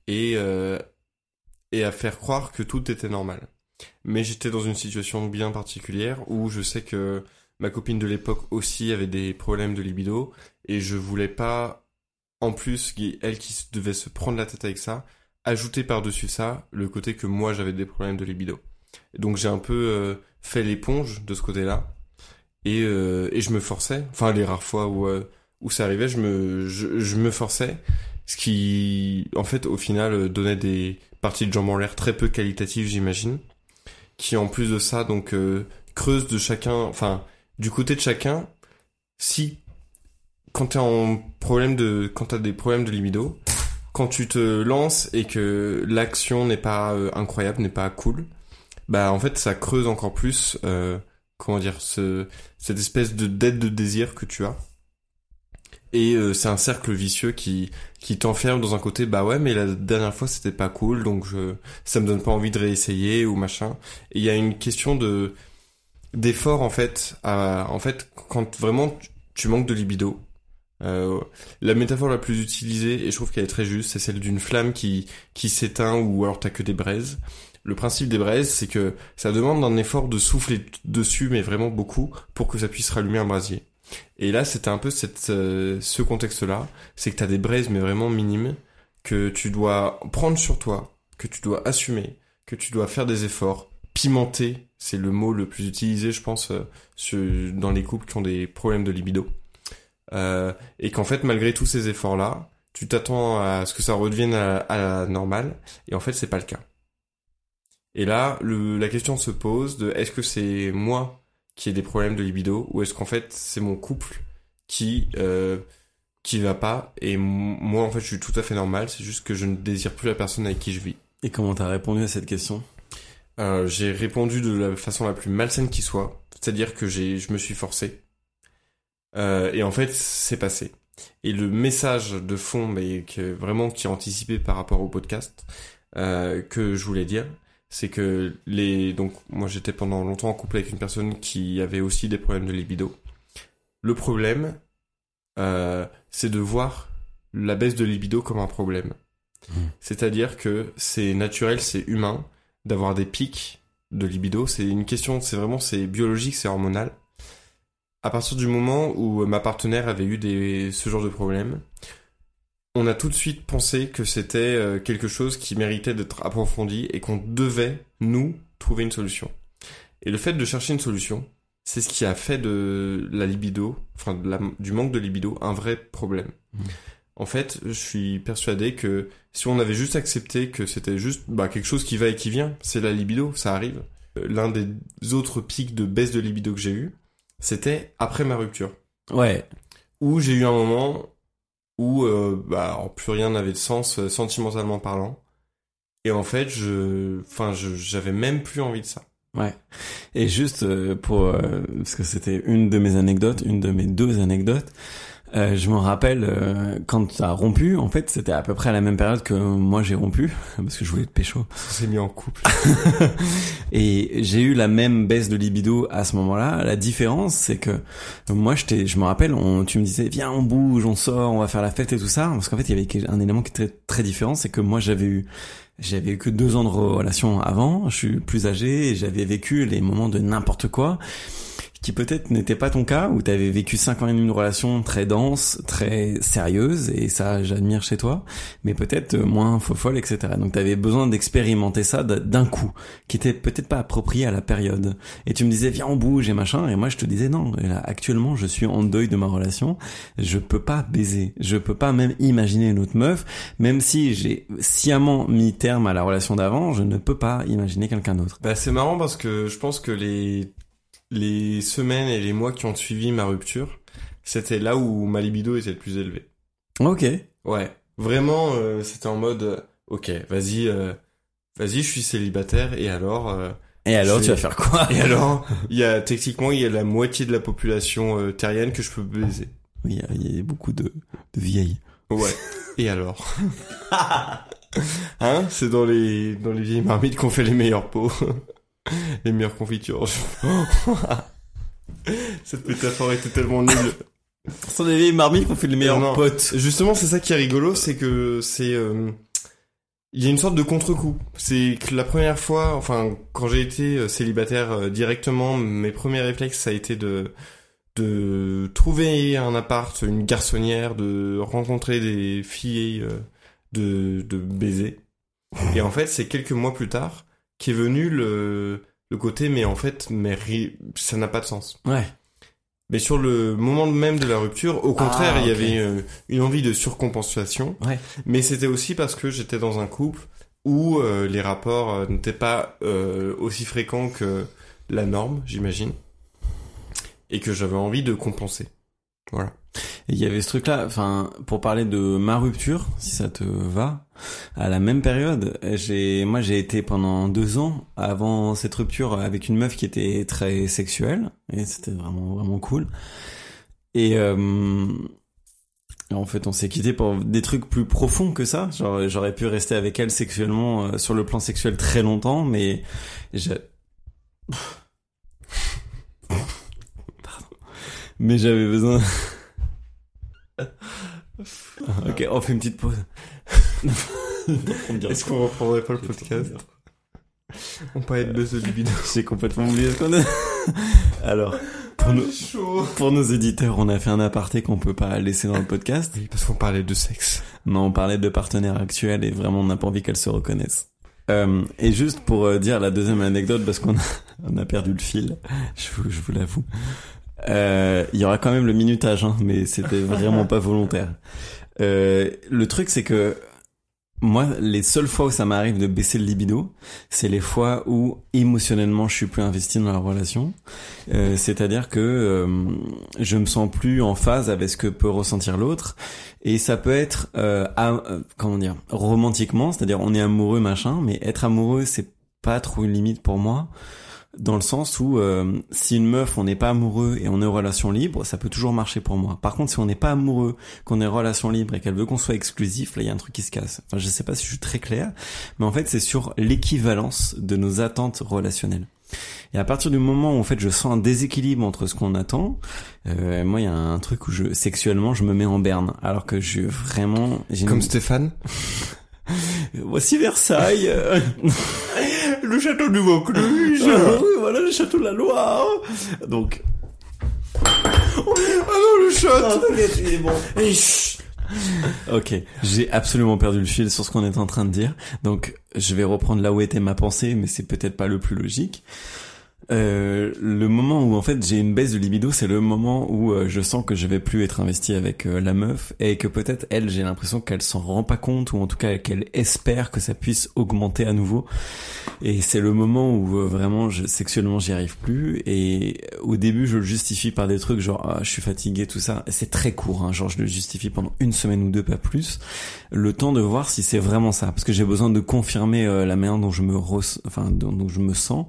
et à faire croire que tout était normal. Mais j'étais dans une situation bien particulière où je sais que ma copine de l'époque aussi avait des problèmes de libido et je voulais pas, en plus, elle qui devait se prendre la tête avec ça, ajouter par-dessus ça le côté que moi j'avais des problèmes de libido. Donc j'ai un peu fait l'éponge de ce côté-là et je me forçais. Enfin, les rares fois où ça arrivait, je me forçais, ce qui en fait au final donnait des parties de jambes en l'air très peu qualitatives, j'imagine, qui en plus de ça donc creusent de chacun, enfin du côté de chacun. Si quand t'as des problèmes de libido, quand tu te lances et que l'action n'est pas incroyable, n'est pas cool, bah en fait ça creuse encore plus cette espèce de dette de désir que tu as. Et c'est un cercle vicieux qui t'enferme dans un côté, bah ouais, mais la dernière fois c'était pas cool, donc ça me donne pas envie de réessayer ou machin. Et il y a une question d'effort en fait. En fait, quand vraiment tu manques de libido, la métaphore la plus utilisée, et je trouve qu'elle est très juste, c'est celle d'une flamme qui s'éteint, ou alors t'as que des braises. Le principe des braises, c'est que ça demande un effort de souffler dessus, mais vraiment beaucoup, pour que ça puisse rallumer un brasier. Et là, c'était un peu ce contexte-là, c'est que t'as des braises, mais vraiment minimes, que tu dois prendre sur toi, que tu dois assumer, que tu dois faire des efforts, pimenter, c'est le mot le plus utilisé, je pense, dans les couples qui ont des problèmes de libido. Et qu'en fait, malgré tous ces efforts-là, tu t'attends à ce que ça redevienne à la normale, et en fait, c'est pas le cas. Et là, la question se pose de est-ce que c'est moi qui ai des problèmes de libido, ou est-ce qu'en fait, c'est mon couple qui va pas, et moi, en fait, je suis tout à fait normal, c'est juste que je ne désire plus la personne avec qui je vis. Et comment t'as répondu à cette question ? J'ai répondu de la façon la plus malsaine qui soit, c'est-à-dire que je me suis forcé. Et en fait, c'est passé. Et le message de fond, qui est anticipé par rapport au podcast, que je voulais dire, c'est que donc moi j'étais pendant longtemps en couple avec une personne qui avait aussi des problèmes de libido. Le problème, c'est de voir la baisse de libido comme un problème. C'est-à-dire que c'est naturel, c'est humain d'avoir des pics de libido. C'est une question, c'est biologique, c'est hormonal. À partir du moment où ma partenaire avait eu ce genre de problème, on a tout de suite pensé que c'était quelque chose qui méritait d'être approfondi et qu'on devait, nous, trouver une solution. Et le fait de chercher une solution, c'est ce qui a fait de la libido, enfin du manque de libido, un vrai problème. En fait, je suis persuadé que si on avait juste accepté que c'était juste quelque chose qui va et qui vient, c'est la libido, ça arrive. L'un des autres pics de baisse de libido que j'ai eu, c'était après ma rupture. Ouais. Où j'ai eu un moment où plus rien n'avait de sens sentimentalement parlant. Et en fait, j'avais même plus envie de ça. Ouais. Et juste pour... Parce que c'était une de mes deux anecdotes. Je me rappelle, quand t'as rompu, en fait, c'était à peu près à la même période que moi j'ai rompu, parce que je voulais te pécho. On s'est mis en couple. Et j'ai eu la même baisse de libido à ce moment-là. La différence, c'est que moi, je me rappelle, tu me disais, viens, on bouge, on sort, on va faire la fête et tout ça. Parce qu'en fait, il y avait un élément qui était très différent, c'est que moi, j'avais eu que 2 ans de relation avant. Je suis plus âgé et j'avais vécu les moments de n'importe quoi, qui peut-être n'était pas ton cas, où t'avais vécu 5 ans et demi de relation très dense, très sérieuse, et ça, j'admire chez toi, mais peut-être moins folle, etc. Donc t'avais besoin d'expérimenter ça d'un coup, qui était peut-être pas approprié à la période. Et tu me disais, viens, on bouge, et machin, et moi je te disais, non, là, actuellement, je suis en deuil de ma relation, je peux pas baiser, je peux pas même imaginer une autre meuf, même si j'ai sciemment mis terme à la relation d'avant, je ne peux pas imaginer quelqu'un d'autre. Bah, c'est marrant parce que je pense que les semaines et les mois qui ont suivi ma rupture, c'était là où ma libido était le plus élevée. Ok. Ouais. Vraiment, c'était en mode, ok, vas-y, je suis célibataire, et alors... tu vas faire quoi? Et alors, techniquement, il y a la moitié de la population terrienne que je peux baiser. Oui, il y a beaucoup de vieilles. Ouais. Et alors? Hein? C'est dans les vieilles marmites qu'on fait les meilleurs pots. Les meilleures confitures. Cette métaphore était tellement nulle. Sans les vieilles marmites qu'on fait les meilleurs potes. Justement, c'est ça qui est rigolo, c'est que il y a une sorte de contre-coup. C'est que la première fois, enfin, quand j'ai été célibataire directement, mes premiers réflexes, ça a été de trouver un appart, une garçonnière, de rencontrer des filles, de baiser. Et en fait, c'est quelques mois plus tard qui est venu le côté, mais en fait, ça n'a pas de sens. Ouais. Mais sur le moment même de la rupture, au contraire, okay. Il y avait une envie de surcompensation. Ouais. Mais c'était aussi parce que j'étais dans un couple où les rapports n'étaient pas aussi fréquents que la norme, j'imagine, et que j'avais envie de compenser. Voilà. Et il y avait ce truc-là, enfin, pour parler de ma rupture, si ça te va, à la même période, j'ai été pendant 2 ans avant cette rupture avec une meuf qui était très sexuelle, et c'était vraiment, vraiment cool. Et, en fait, on s'est quitté pour des trucs plus profonds que ça. Genre, j'aurais pu rester avec elle sexuellement, sur le plan sexuel très longtemps, mais mais j'avais besoin... Ok, on fait une petite pause. Est-ce qu'on reprendrait pas le podcast? On peut être buzz de libido. J'ai complètement oublié ce qu'on a... Alors, pour nos éditeurs, on a fait un aparté qu'on peut pas laisser dans le podcast. Oui, parce qu'on parlait de sexe. Non, on parlait de partenaires actuels et vraiment on n'a pas envie qu'elles se reconnaissent. Et juste pour dire la deuxième anecdote, parce qu'on a perdu le fil, je vous l'avoue. Il y aura quand même le minutage, hein, mais c'était vraiment pas volontaire. Le truc, c'est que moi, les seules fois où ça m'arrive de baisser le libido, c'est les fois où émotionnellement je suis plus investi dans la relation. C'est-à-dire que je me sens plus en phase avec ce que peut ressentir l'autre, et ça peut être comment dire, romantiquement, c'est-à-dire on est amoureux machin, mais être amoureux c'est pas trop une limite pour moi. Dans le sens où si une meuf on n'est pas amoureux et on est en relation libre, ça peut toujours marcher pour moi. Par contre, si on n'est pas amoureux, qu'on est en relation libre et qu'elle veut qu'on soit exclusif, là il y a un truc qui se casse. Enfin, je sais pas si je suis très clair, mais en fait c'est sur l'équivalence de nos attentes relationnelles. Et à partir du moment où en fait je sens un déséquilibre entre ce qu'on attend, moi il y a un truc où sexuellement je me mets en berne, alors que j'ai comme Stéphane. Voici Versailles. Le château du Vaucluse, voilà le château de la Loire. Donc, le château. Il est bon. Ok, j'ai absolument perdu le fil sur ce qu'on est en train de dire. Donc, je vais reprendre là où était ma pensée, mais c'est peut-être pas le plus logique. Le moment où en fait j'ai une baisse de libido, c'est le moment où je sens que je vais plus être investi avec la meuf et que peut-être elle, j'ai l'impression qu'elle s'en rend pas compte, ou en tout cas qu'elle espère que ça puisse augmenter à nouveau. Et c'est le moment où vraiment sexuellement j'y arrive plus, et au début je le justifie par des trucs genre ah, je suis fatigué, tout ça. C'est très court, hein, genre je le justifie pendant une semaine ou deux, pas plus, le temps de voir si c'est vraiment ça, parce que j'ai besoin de confirmer la manière dont dont je me sens.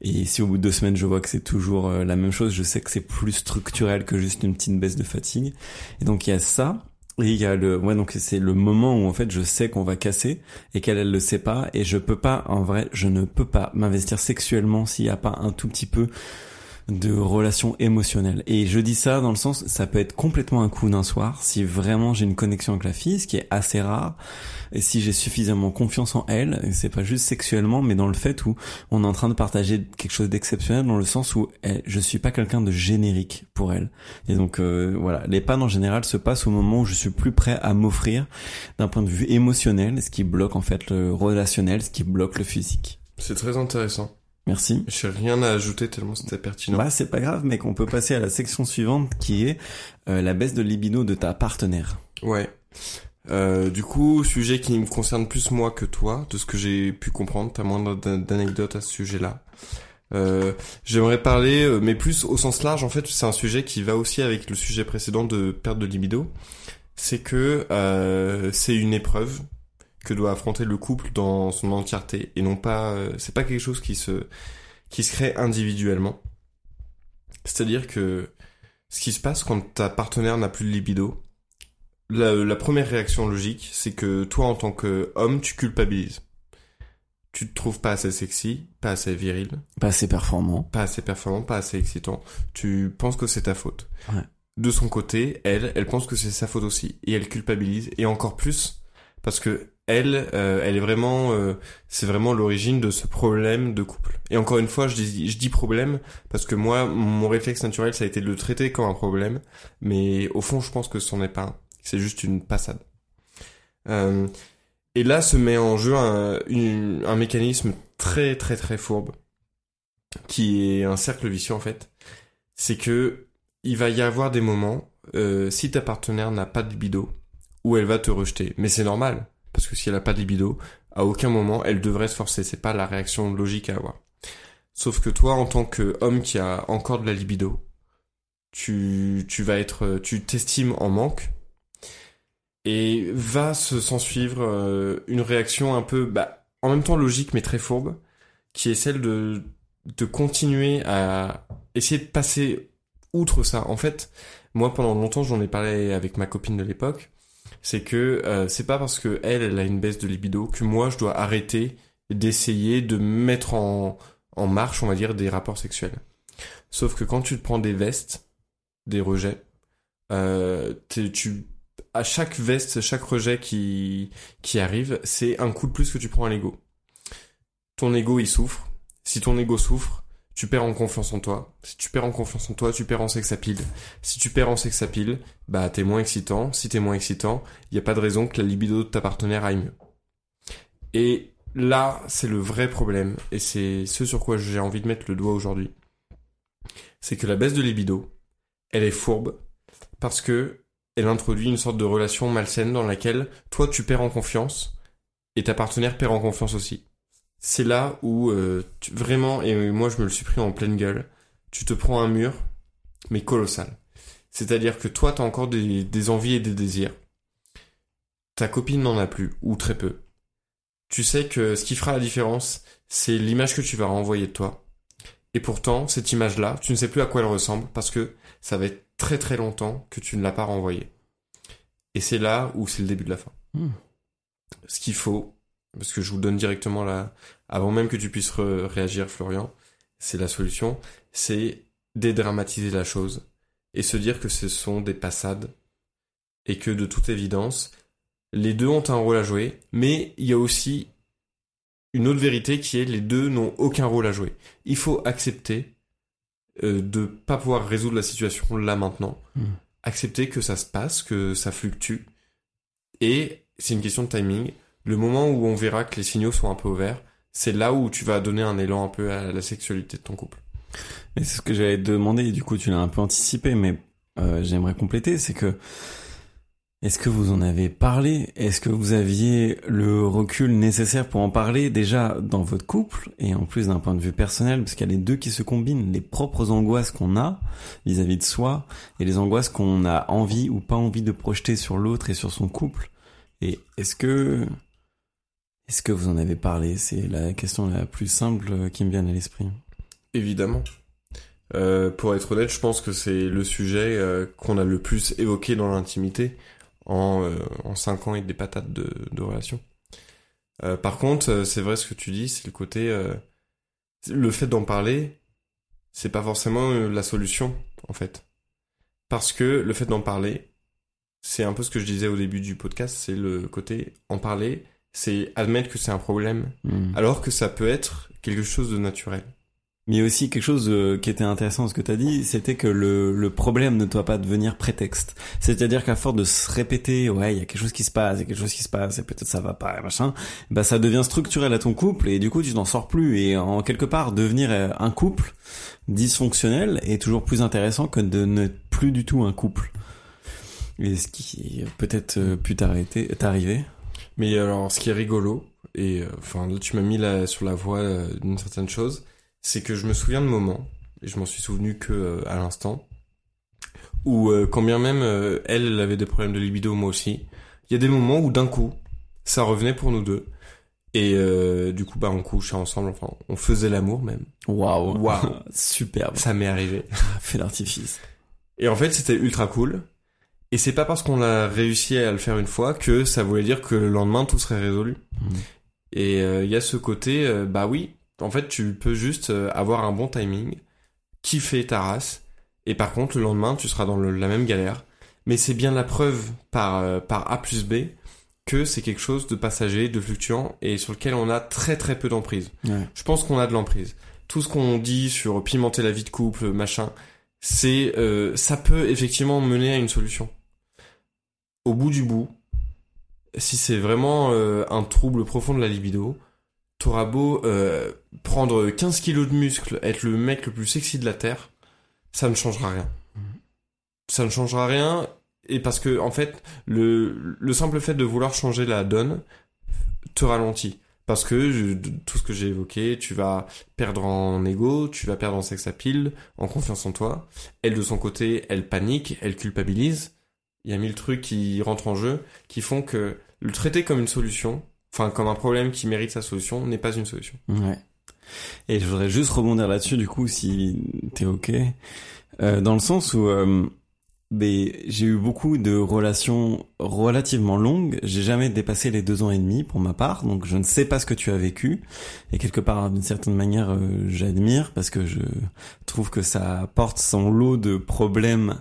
Et si au bout de 2 semaines je vois que c'est toujours la même chose, je sais que c'est plus structurel que juste une petite baisse de fatigue. Et donc il y a ça, et il y a donc c'est le moment où en fait je sais qu'on va casser et qu'elle le sait pas, et je ne peux pas m'investir sexuellement s'il y a pas un tout petit peu de relation émotionnelle. Et je dis ça dans le sens, ça peut être complètement un coup d'un soir si vraiment j'ai une connexion avec la fille, ce qui est assez rare, et si j'ai suffisamment confiance en elle, et c'est pas juste sexuellement, mais dans le fait où on est en train de partager quelque chose d'exceptionnel, dans le sens où je suis pas quelqu'un de générique pour elle. Et donc voilà, les pannes en général se passent au moment où je suis plus prêt à m'offrir d'un point de vue émotionnel, ce qui bloque en fait le relationnel, ce qui bloque le physique. C'est très intéressant. Merci. J'ai rien à ajouter tellement c'était pertinent. Bah, c'est pas grave, mec, on peut passer à la section suivante qui est la baisse de libido de ta partenaire. Ouais. Du coup, sujet qui me concerne plus moi que toi, de ce que j'ai pu comprendre, t'as moins d'anecdotes à ce sujet-là. J'aimerais parler, mais plus au sens large, en fait, c'est un sujet qui va aussi avec le sujet précédent de perte de libido. C'est que c'est une épreuve que doit affronter le couple dans son entièreté, et non pas c'est pas quelque chose qui se crée individuellement. C'est-à-dire que ce qui se passe quand ta partenaire n'a plus de libido, la première réaction logique, c'est que toi en tant qu'homme, tu culpabilises. Tu te trouves pas assez sexy, pas assez viril, pas assez performant, pas assez excitant. Tu penses que c'est ta faute. Ouais. De son côté, elle pense que c'est sa faute aussi, et elle culpabilise, et encore plus parce que elle est vraiment, c'est vraiment l'origine de ce problème de couple. Et encore une fois, je dis problème parce que moi, mon réflexe naturel, ça a été de le traiter comme un problème, mais au fond, je pense que c'en est pas un. C'est juste une passade. Et là, se met en jeu un mécanisme très très très fourbe, qui est un cercle vicieux en fait. C'est que il va y avoir des moments, si ta partenaire n'a pas de libido, où elle va te rejeter, mais c'est normal. Parce que si elle n'a pas de libido, à aucun moment, elle devrait se forcer. C'est pas la réaction logique à avoir. Sauf que toi, en tant qu'homme qui a encore de la libido, tu t'estimes en manque, et va s'en suivre une réaction un peu, en même temps logique, mais très fourbe, qui est celle de continuer à essayer de passer outre ça. En fait, moi, pendant longtemps, j'en ai parlé avec ma copine de l'époque, c'est que c'est pas parce que elle a une baisse de libido que moi je dois arrêter d'essayer de mettre en marche, on va dire, des rapports sexuels. Sauf que quand tu te prends des vestes, des rejets, à chaque veste, chaque rejet qui arrive, c'est un coup de plus que tu prends à l'ego. Ton ego, il souffre. Si ton ego souffre, tu perds en confiance en toi. Si tu perds en confiance en toi, tu perds en sex-appeal. Si tu perds en sex-appeal, t'es moins excitant. Si t'es moins excitant, il n'y a pas de raison que la libido de ta partenaire aille mieux. Et là, c'est le vrai problème. Et c'est ce sur quoi j'ai envie de mettre le doigt aujourd'hui. C'est que la baisse de libido, elle est fourbe parce que elle introduit une sorte de relation malsaine dans laquelle toi, tu perds en confiance et ta partenaire perd en confiance aussi. C'est là où vraiment, et moi je me le suis pris en pleine gueule, tu te prends un mur, mais colossal. C'est-à-dire que toi, t'as encore des envies et des désirs. Ta copine n'en a plus, ou très peu. Tu sais que ce qui fera la différence, c'est l'image que tu vas renvoyer de toi. Et pourtant, cette image-là, tu ne sais plus à quoi elle ressemble, parce que ça va être très très longtemps que tu ne l'as pas renvoyée. Et c'est là où c'est le début de la fin. Ce qu'il faut... Parce que je vous donne directement avant même que tu puisses réagir, Florian, c'est la solution, c'est dédramatiser la chose et se dire que ce sont des passades et que de toute évidence, les deux ont un rôle à jouer, mais il y a aussi une autre vérité qui est les deux n'ont aucun rôle à jouer. Il faut accepter de pas pouvoir résoudre la situation là maintenant, accepter que ça se passe, que ça fluctue, et c'est une question de timing. Le moment où on verra que les signaux sont un peu ouverts, c'est là où tu vas donner un élan un peu à la sexualité de ton couple. Et c'est ce que j'allais te demander, et du coup tu l'as un peu anticipé, mais j'aimerais compléter, c'est que est-ce que vous en avez parlé ? Est-ce que vous aviez le recul nécessaire pour en parler déjà dans votre couple ? Et en plus d'un point de vue personnel, parce qu'il y a les deux qui se combinent, les propres angoisses qu'on a vis-à-vis de soi et les angoisses qu'on a envie ou pas envie de projeter sur l'autre et sur son couple. Et est-ce que vous en avez parlé ? C'est la question la plus simple qui me vient à l'esprit. Évidemment. Pour être honnête, je pense que c'est le sujet qu'on a le plus évoqué dans l'intimité. En 5 ans et des patates de relation. Par contre, c'est vrai ce que tu dis, c'est le côté... le fait d'en parler, c'est pas forcément la solution, en fait. Parce que le fait d'en parler, c'est un peu ce que je disais au début du podcast, c'est le côté en parler, c'est admettre que c'est un problème, alors que ça peut être quelque chose de naturel. Mais aussi quelque chose qui était intéressant, ce que tu as dit, c'était que le problème ne doit pas devenir prétexte. C'est-à-dire qu'à force de se répéter, ouais, il y a quelque chose qui se passe, il y a quelque chose qui se passe, et peut-être ça va pas, machin, bah ça devient structurel à ton couple, et du coup tu t'en sors plus. Et en quelque part, devenir un couple dysfonctionnel est toujours plus intéressant que de ne plus du tout un couple. Et ce qui peut-être pu t'arriver. Mais alors, ce qui est rigolo, et enfin là tu m'as mis sur la voie d'une certaine chose, c'est que je me souviens de moments, et je m'en suis souvenu que à l'instant, où quand bien même elle avait des problèmes de libido, moi aussi, il y a des moments où d'un coup, ça revenait pour nous deux, et du coup, bah on couchait ensemble, enfin, on faisait l'amour même. Waouh, superbe. Ça m'est arrivé. Fais l'artifice. Et en fait, c'était ultra cool, et c'est pas parce qu'on a réussi à le faire une fois que ça voulait dire que le lendemain, tout serait résolu. Et il y a ce côté, bah oui, en fait, tu peux juste avoir un bon timing, kiffer ta race, et par contre, le lendemain, tu seras dans la même galère. Mais c'est bien la preuve par A plus B que c'est quelque chose de passager, de fluctuant, et sur lequel on a très très peu d'emprise. Ouais. Je pense qu'on a de l'emprise. Tout ce qu'on dit sur pimenter la vie de couple, machin, c'est ça peut effectivement mener à une solution. Au bout du bout, si c'est vraiment un trouble profond de la libido, t'auras beau prendre 15 kilos de muscles, être le mec le plus sexy de la Terre, ça ne changera rien. Ça ne changera rien, et parce que, en fait, le simple fait de vouloir changer la donne te ralentit. Parce que tout ce que j'ai évoqué, tu vas perdre en ego, tu vas perdre en sex appeal, en confiance en toi. Elle, de son côté, elle panique, elle culpabilise. Il y a 1000 trucs qui rentrent en jeu, qui font que le traiter comme une solution... Enfin, comme un problème qui mérite sa solution n'est pas une solution. Ouais. Et je voudrais juste rebondir là-dessus, du coup, si t'es OK. Dans le sens où j'ai eu beaucoup de relations relativement longues. J'ai jamais dépassé les 2 ans et demi pour ma part. Donc, je ne sais pas ce que tu as vécu. Et quelque part, d'une certaine manière, j'admire parce que je trouve que ça apporte son lot de problèmes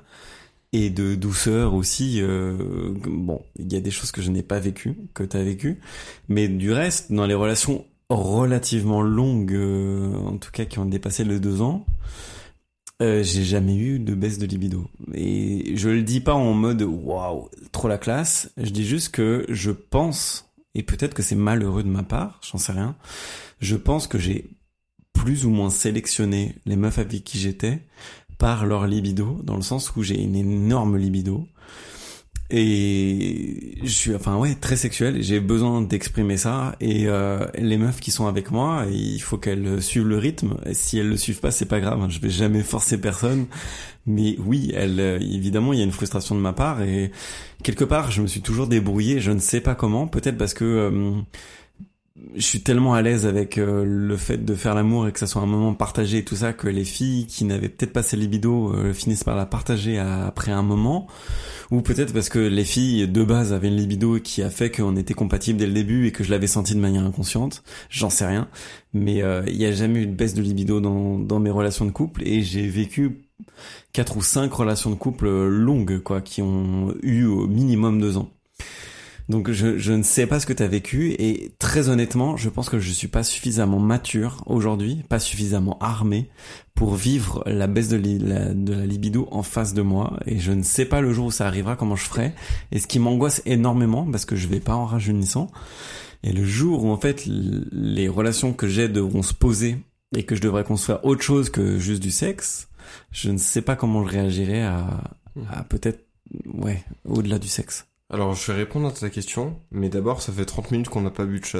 et de douceur aussi. Il y a des choses que je n'ai pas vécues, que t'as vécues, mais du reste, dans les relations relativement longues, en tout cas qui ont dépassé les 2 ans, j'ai jamais eu de baisse de libido. Et je le dis pas en mode waouh, trop la classe. Je dis juste que je pense, et peut-être que c'est malheureux de ma part, j'en sais rien. Je pense que j'ai plus ou moins sélectionné les meufs avec qui j'étais par leur libido, dans le sens où j'ai une énorme libido et je suis très sexuel, et j'ai besoin d'exprimer ça, et les meufs qui sont avec moi, il faut qu'elles suivent le rythme, et si elles le suivent pas, c'est pas grave, je vais jamais forcer personne, mais oui, évidemment il y a une frustration de ma part, et quelque part je me suis toujours débrouillé, je ne sais pas comment, peut-être parce que je suis tellement à l'aise avec le fait de faire l'amour et que ça soit un moment partagé et tout ça, que les filles qui n'avaient peut-être pas ces libidos finissent par la partager après un moment, ou peut-être parce que les filles de base avaient une libido qui a fait qu'on était compatibles dès le début et que je l'avais senti de manière inconsciente, j'en sais rien, mais il n'y a jamais eu de baisse de libido dans mes relations de couple, et j'ai vécu 4 ou 5 relations de couple longues, quoi, qui ont eu au minimum 2 ans. Donc je ne sais pas ce que t'as vécu, et très honnêtement, je pense que je suis pas suffisamment mature aujourd'hui, pas suffisamment armé pour vivre la baisse de la libido en face de moi, et je ne sais pas le jour où ça arrivera comment je ferai, et ce qui m'angoisse énormément parce que je vais pas en rajeunissant, Et le jour où en fait les relations que j'ai devront se poser et que je devrais construire autre chose que juste du sexe, je ne sais pas comment je réagirais à peut-être ouais, au-delà du sexe. Alors je vais répondre à ta question, mais d'abord ça fait 30 minutes qu'on n'a pas bu de shot.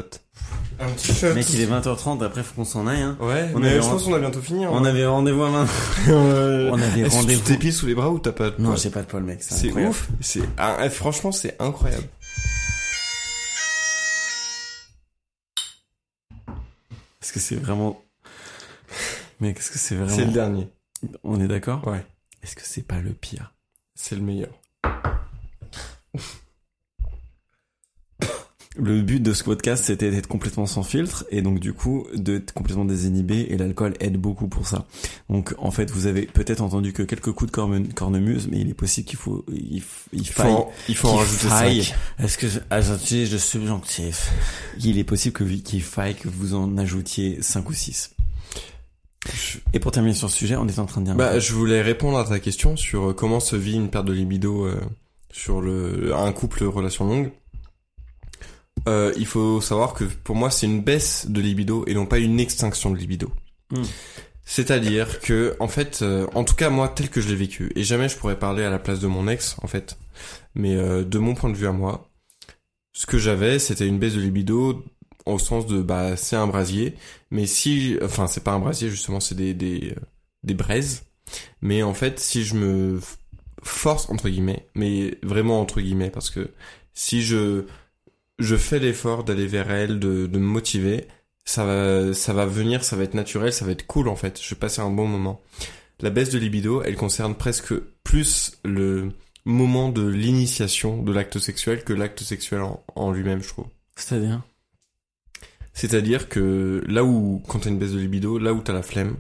Un petit shot. Mec, il est 20h30, après faut qu'on s'en aille hein. Ouais, on mais je pense qu'on a bientôt fini. Hein. On avait rendez-vous à main. On avait Est-ce rendez-vous. Tu t'épilles sous les bras ou t'as pas de poil? Non, j'ai pas de poil mec, c'est incroyable. Ouf, franchement c'est incroyable. Est-ce que c'est vraiment... Mec, est-ce que c'est vraiment... C'est le dernier. On est d'accord? Ouais. Est-ce que c'est pas le pire? C'est le meilleur. Le but de ce podcast, c'était d'être complètement sans filtre et donc du coup d'être complètement désinhibé, et l'alcool aide beaucoup pour ça. Donc en fait, vous avez peut-être entendu que quelques coups de cornemuse, mais il est possible qu'il faut, il faut en rajouter 5. Est-ce que ajouter le subjonctif? Il est possible qu'il faille que vous en ajoutiez 5 ou 6. Et pour terminer sur ce sujet, on est en train de dire. Bah, je voulais répondre à ta question sur comment se vit une perte de libido sur un couple relation longue. Il faut savoir que pour moi c'est une baisse de libido et non pas une extinction de libido. C'est-à-dire que en fait, en tout cas moi tel que je l'ai vécu, et jamais je pourrais parler à la place de mon ex en fait, mais de mon point de vue à moi, ce que j'avais c'était une baisse de libido au sens de bah c'est un brasier, mais si, enfin c'est pas un brasier justement, c'est des braises, mais en fait si je me force entre guillemets, mais vraiment entre guillemets, parce que si je fais l'effort d'aller vers elle, de me motiver, ça va venir, ça va être naturel, ça va être cool en fait, je vais passer un bon moment. La baisse de libido, elle concerne presque plus le moment de l'initiation de l'acte sexuel que l'acte sexuel en lui-même, je trouve. C'est-à-dire que là où, quand t'as une baisse de libido, là où t'as la flemme,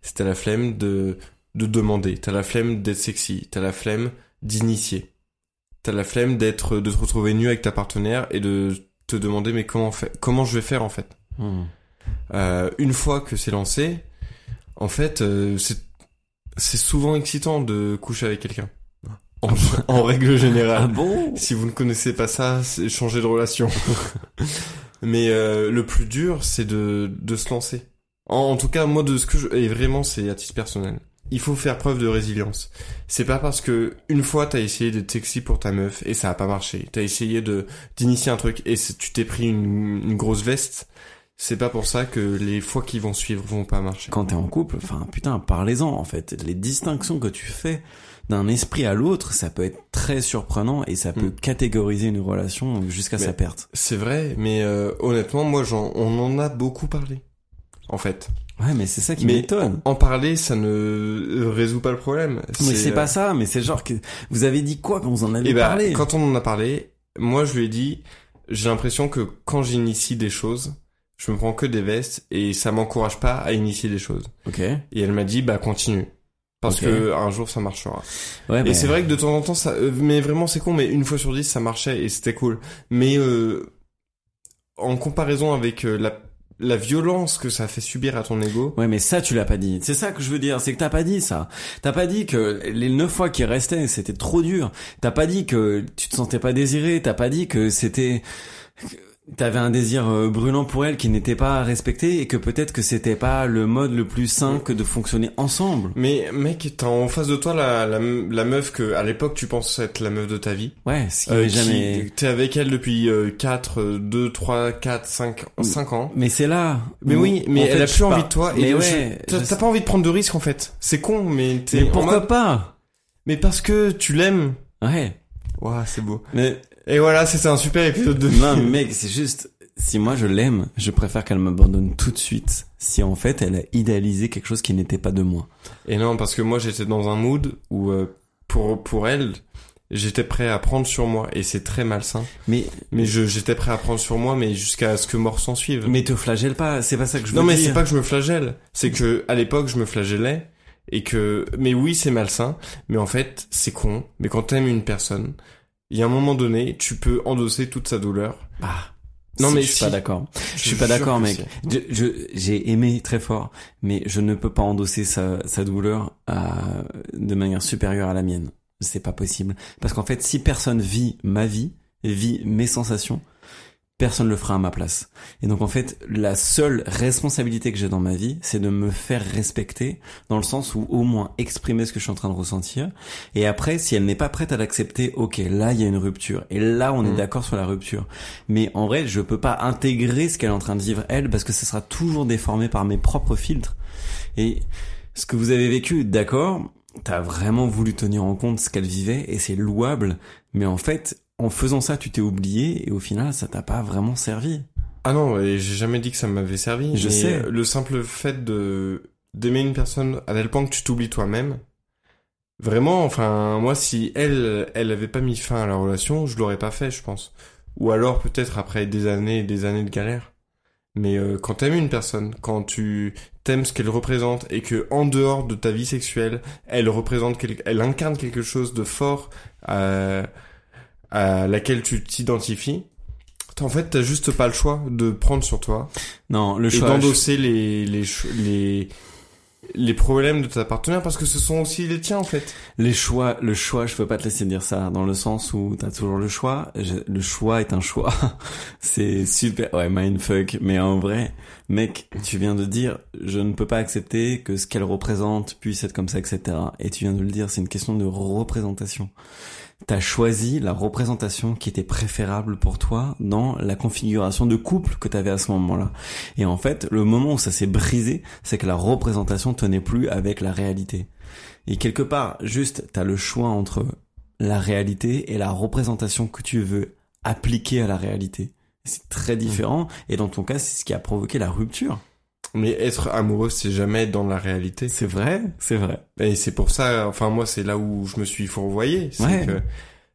c'est t'as la flemme de demander, t'as la flemme d'être sexy, t'as la flemme d'initier. T'as la flemme de te retrouver nu avec ta partenaire et de te demander mais comment je vais faire en fait. Une fois que c'est lancé, en fait, c'est souvent excitant de coucher avec quelqu'un. En règle générale. Ah bon ? Si vous ne connaissez pas ça, c'est changer de relation. Mais le plus dur, c'est de se lancer. En tout cas, moi, de ce que et vraiment, c'est à titre personnel. Il faut faire preuve de résilience. C'est pas parce que une fois t'as essayé d'être sexy pour ta meuf et ça a pas marché, t'as essayé d'initier un truc et tu t'es pris une grosse veste, c'est pas pour ça que les fois qui vont suivre vont pas marcher. Quand t'es en couple, enfin putain, parlez-en en fait. Les distinctions que tu fais d'un esprit à l'autre, ça peut être très surprenant et ça peut catégoriser une relation jusqu'à sa perte. C'est vrai, mais honnêtement, moi on en a beaucoup parlé en fait. Ouais, mais c'est ça qui m'étonne. En parler, ça ne résout pas le problème. Mais c'est pas ça, mais c'est genre que vous avez dit quoi quand vous en avez parlé? Quand on en a parlé, moi je lui ai dit, j'ai l'impression que quand j'initie des choses, je me prends que des vestes et ça m'encourage pas à initier des choses. Ok. Et elle m'a dit, bah continue. Parce que un jour ça marchera. Ouais, et c'est vrai que de temps en temps, ça, mais vraiment c'est con, mais une fois sur 10 ça marchait et c'était cool. Mais en comparaison avec la violence que ça fait subir à ton ego. Ouais, mais ça, tu l'as pas dit. C'est ça que je veux dire. C'est que t'as pas dit ça. T'as pas dit que les 9 fois qui restaient, c'était trop dur. T'as pas dit que tu te sentais pas désiré. T'as pas dit que t'avais un désir brûlant pour elle qui n'était pas respecté et que peut-être que c'était pas le mode le plus sain que de fonctionner ensemble. Mais mec, t'as en face de toi la meuf que à l'époque tu penses être la meuf de ta vie. Ouais, ce qui n'est jamais... T'es avec elle depuis 5 ans. Mais c'est là. Mais oui, mais elle a plus envie de toi. Mais et ouais, t'as pas envie de prendre de risques en fait. C'est con, mais t'es... Mais pourquoi pas? Mais parce que tu l'aimes. Ouais. Ouah, c'est beau. Mais... Et voilà, c'était un super épisode de... Non, mec, c'est juste, si moi je l'aime, je préfère qu'elle m'abandonne tout de suite, si en fait elle a idéalisé quelque chose qui n'était pas de moi. Et non, parce que moi j'étais dans un mood où, pour elle, j'étais prêt à prendre sur moi, et c'est très malsain. Mais j'étais prêt à prendre sur moi, mais jusqu'à ce que mort s'en suive. Mais te flagelle pas, c'est pas ça que je veux dire. Non, mais c'est pas que je me flagelle, c'est que, à l'époque, je me flagellais, et que, mais oui, c'est malsain, mais en fait, c'est con, mais quand t'aimes une personne, il y a un moment donné, tu peux endosser toute sa douleur. Ah. Non, mais je suis pas d'accord. Je suis pas d'accord, mec. J'ai aimé très fort, mais je ne peux pas endosser sa douleur de manière supérieure à la mienne. C'est pas possible. Parce qu'en fait, si personne vit ma vie, vit mes sensations, personne ne le fera à ma place. Et donc en fait, la seule responsabilité que j'ai dans ma vie, c'est de me faire respecter, dans le sens où au moins exprimer ce que je suis en train de ressentir. Et après, si elle n'est pas prête à l'accepter, ok, là il y a une rupture. Et là, on est d'accord sur la rupture. Mais en vrai, je peux pas intégrer ce qu'elle est en train de vivre, elle, parce que ça sera toujours déformé par mes propres filtres. Et ce que vous avez vécu, d'accord, t'as vraiment voulu tenir en compte ce qu'elle vivait, et c'est louable, mais en fait, en faisant ça, tu t'es oublié, et au final, ça t'a pas vraiment servi. Ah non, et j'ai jamais dit que ça m'avait servi. Je sais. Le simple fait d'aimer une personne à tel point que tu t'oublies toi-même, vraiment, enfin, moi, si elle avait pas mis fin à la relation, je l'aurais pas fait, je pense. Ou alors, peut-être après des années et des années de galère. Mais quand t'aimes une personne, quand tu t'aimes ce qu'elle représente et que en dehors de ta vie sexuelle, elle incarne quelque chose de fort à laquelle tu t'identifies, en fait t'as juste pas le choix de prendre sur toi. Non, le choix. Et d'endosser les problèmes de ta partenaire, parce que ce sont aussi les tiens en fait. Le choix, je peux pas te laisser dire ça, dans le sens où t'as toujours le choix. Le choix est un choix. C'est super, ouais, mindfuck. Mais en vrai, mec, tu viens de dire, je ne peux pas accepter que ce qu'elle représente puisse être comme ça, etc. Et tu viens de le dire, c'est une question de représentation. T'as choisi la représentation qui était préférable pour toi dans la configuration de couple que t'avais à ce moment-là. Et en fait, le moment où ça s'est brisé, c'est que la représentation tenait plus avec la réalité. Et quelque part, juste, t'as le choix entre la réalité et la représentation que tu veux appliquer à la réalité. C'est très différent, et dans ton cas, c'est ce qui a provoqué la rupture. Mais être amoureux, c'est jamais être dans la réalité. C'est vrai, c'est vrai. Et c'est pour ça, enfin moi, c'est là où je me suis fourvoyé. C'est ouais. Que,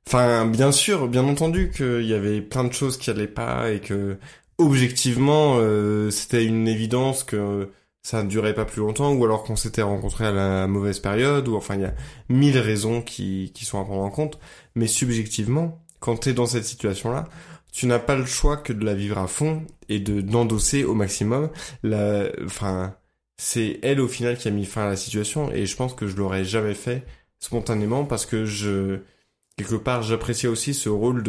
enfin, bien sûr, bien entendu qu'il y avait plein de choses qui allaient pas et que, objectivement, c'était une évidence que ça ne durait pas plus longtemps, ou alors qu'on s'était rencontrés à la mauvaise période, ou enfin, il y a 1000 raisons qui sont à prendre en compte. Mais subjectivement, quand t'es dans cette situation-là, tu n'as pas le choix que de la vivre à fond et d'endosser au maximum. Enfin, c'est elle au final qui a mis fin à la situation, et je pense que je l'aurais jamais fait spontanément, parce que quelque part, j'appréciais aussi ce rôle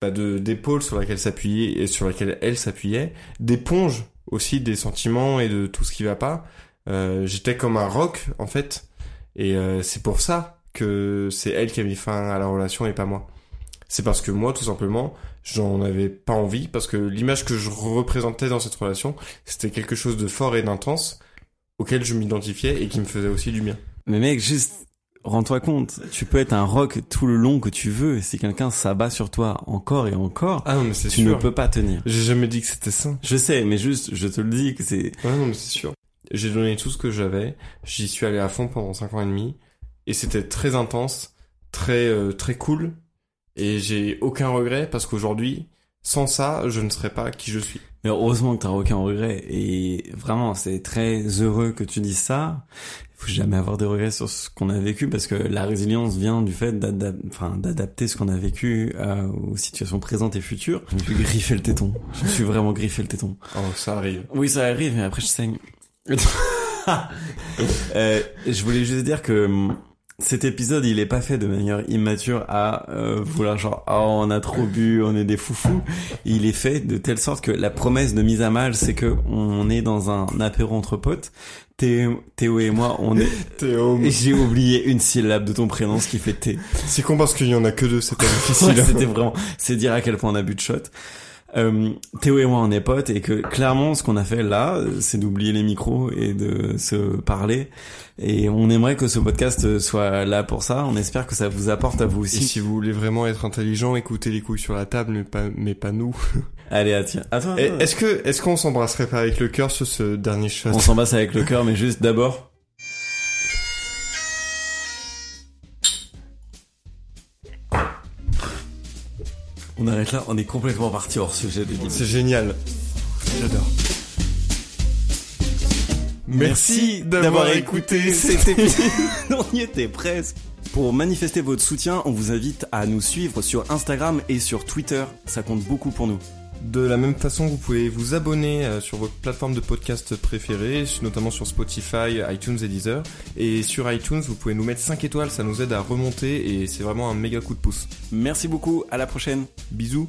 d'épaule sur laquelle s'appuyer et sur laquelle elle s'appuyait, d'éponge aussi des sentiments et de tout ce qui va pas. J'étais comme un roc en fait, et c'est pour ça que c'est elle qui a mis fin à la relation et pas moi. C'est parce que moi, tout simplement, j'en avais pas envie, parce que l'image que je représentais dans cette relation, c'était quelque chose de fort et d'intense, auquel je m'identifiais et qui me faisait aussi du bien. Mais mec, juste, rends-toi compte, tu peux être un rock tout le long que tu veux, et si quelqu'un s'abat sur toi encore et encore, ah non, mais c'est tu sûr. Ne peux pas tenir. J'ai jamais dit que c'était sain. Je sais, mais juste, je te le dis que c'est... Ah non, mais c'est sûr. J'ai donné tout ce que j'avais, j'y suis allé à fond pendant 5 ans et demi, et c'était très intense, très cool. Et j'ai aucun regret, parce qu'aujourd'hui, sans ça, je ne serais pas qui je suis. Mais heureusement que t'as aucun regret. Et vraiment, c'est très heureux que tu dises ça. Il faut jamais avoir de regrets sur ce qu'on a vécu, parce que la résilience vient du fait d'adapter ce qu'on a vécu aux situations présentes et futures. Je me suis griffé le téton. Je me suis vraiment griffé le téton. Oh, ça arrive. Oui, ça arrive, mais après je saigne. Je voulais juste dire que... cet épisode, il est pas fait de manière immature à vouloir genre « Oh, on a trop bu, on est des foufous ». Il est fait de telle sorte que la promesse de mise à mal, c'est que on est dans un apéro entre potes. Théo et moi, on est... Théo. J'ai oublié une syllabe de ton prénom, ce qui fait « T ». C'est con parce qu'il y en a que 2, c'était difficile. Ouais, c'était vraiment... C'est dire à quel point on a bu de shot. Théo et moi on est potes, et que clairement ce qu'on a fait là, c'est d'oublier les micros et de se parler, et on aimerait que ce podcast soit là pour ça. On espère que ça vous apporte à vous aussi. Et si vous voulez vraiment être intelligent, écoutez les couilles sur la table, mais pas nous. Allez, attends. Est-ce qu'on s'embrasserait pas avec le cœur sur ce dernier shot? On s'embrasse avec le cœur, mais juste d'abord. On arrête là, on est complètement parti hors sujet de l'idée. C'est génial. J'adore. Merci d'avoir écouté cet épisode. On y était presque. Pour manifester votre soutien, on vous invite à nous suivre sur Instagram et sur Twitter. Ça compte beaucoup pour nous. De la même façon, vous pouvez vous abonner sur votre plateforme de podcast préférée, notamment sur Spotify, iTunes et Deezer. Et sur iTunes, vous pouvez nous mettre 5 étoiles, ça nous aide à remonter et c'est vraiment un méga coup de pouce. Merci beaucoup, à la prochaine. Bisous.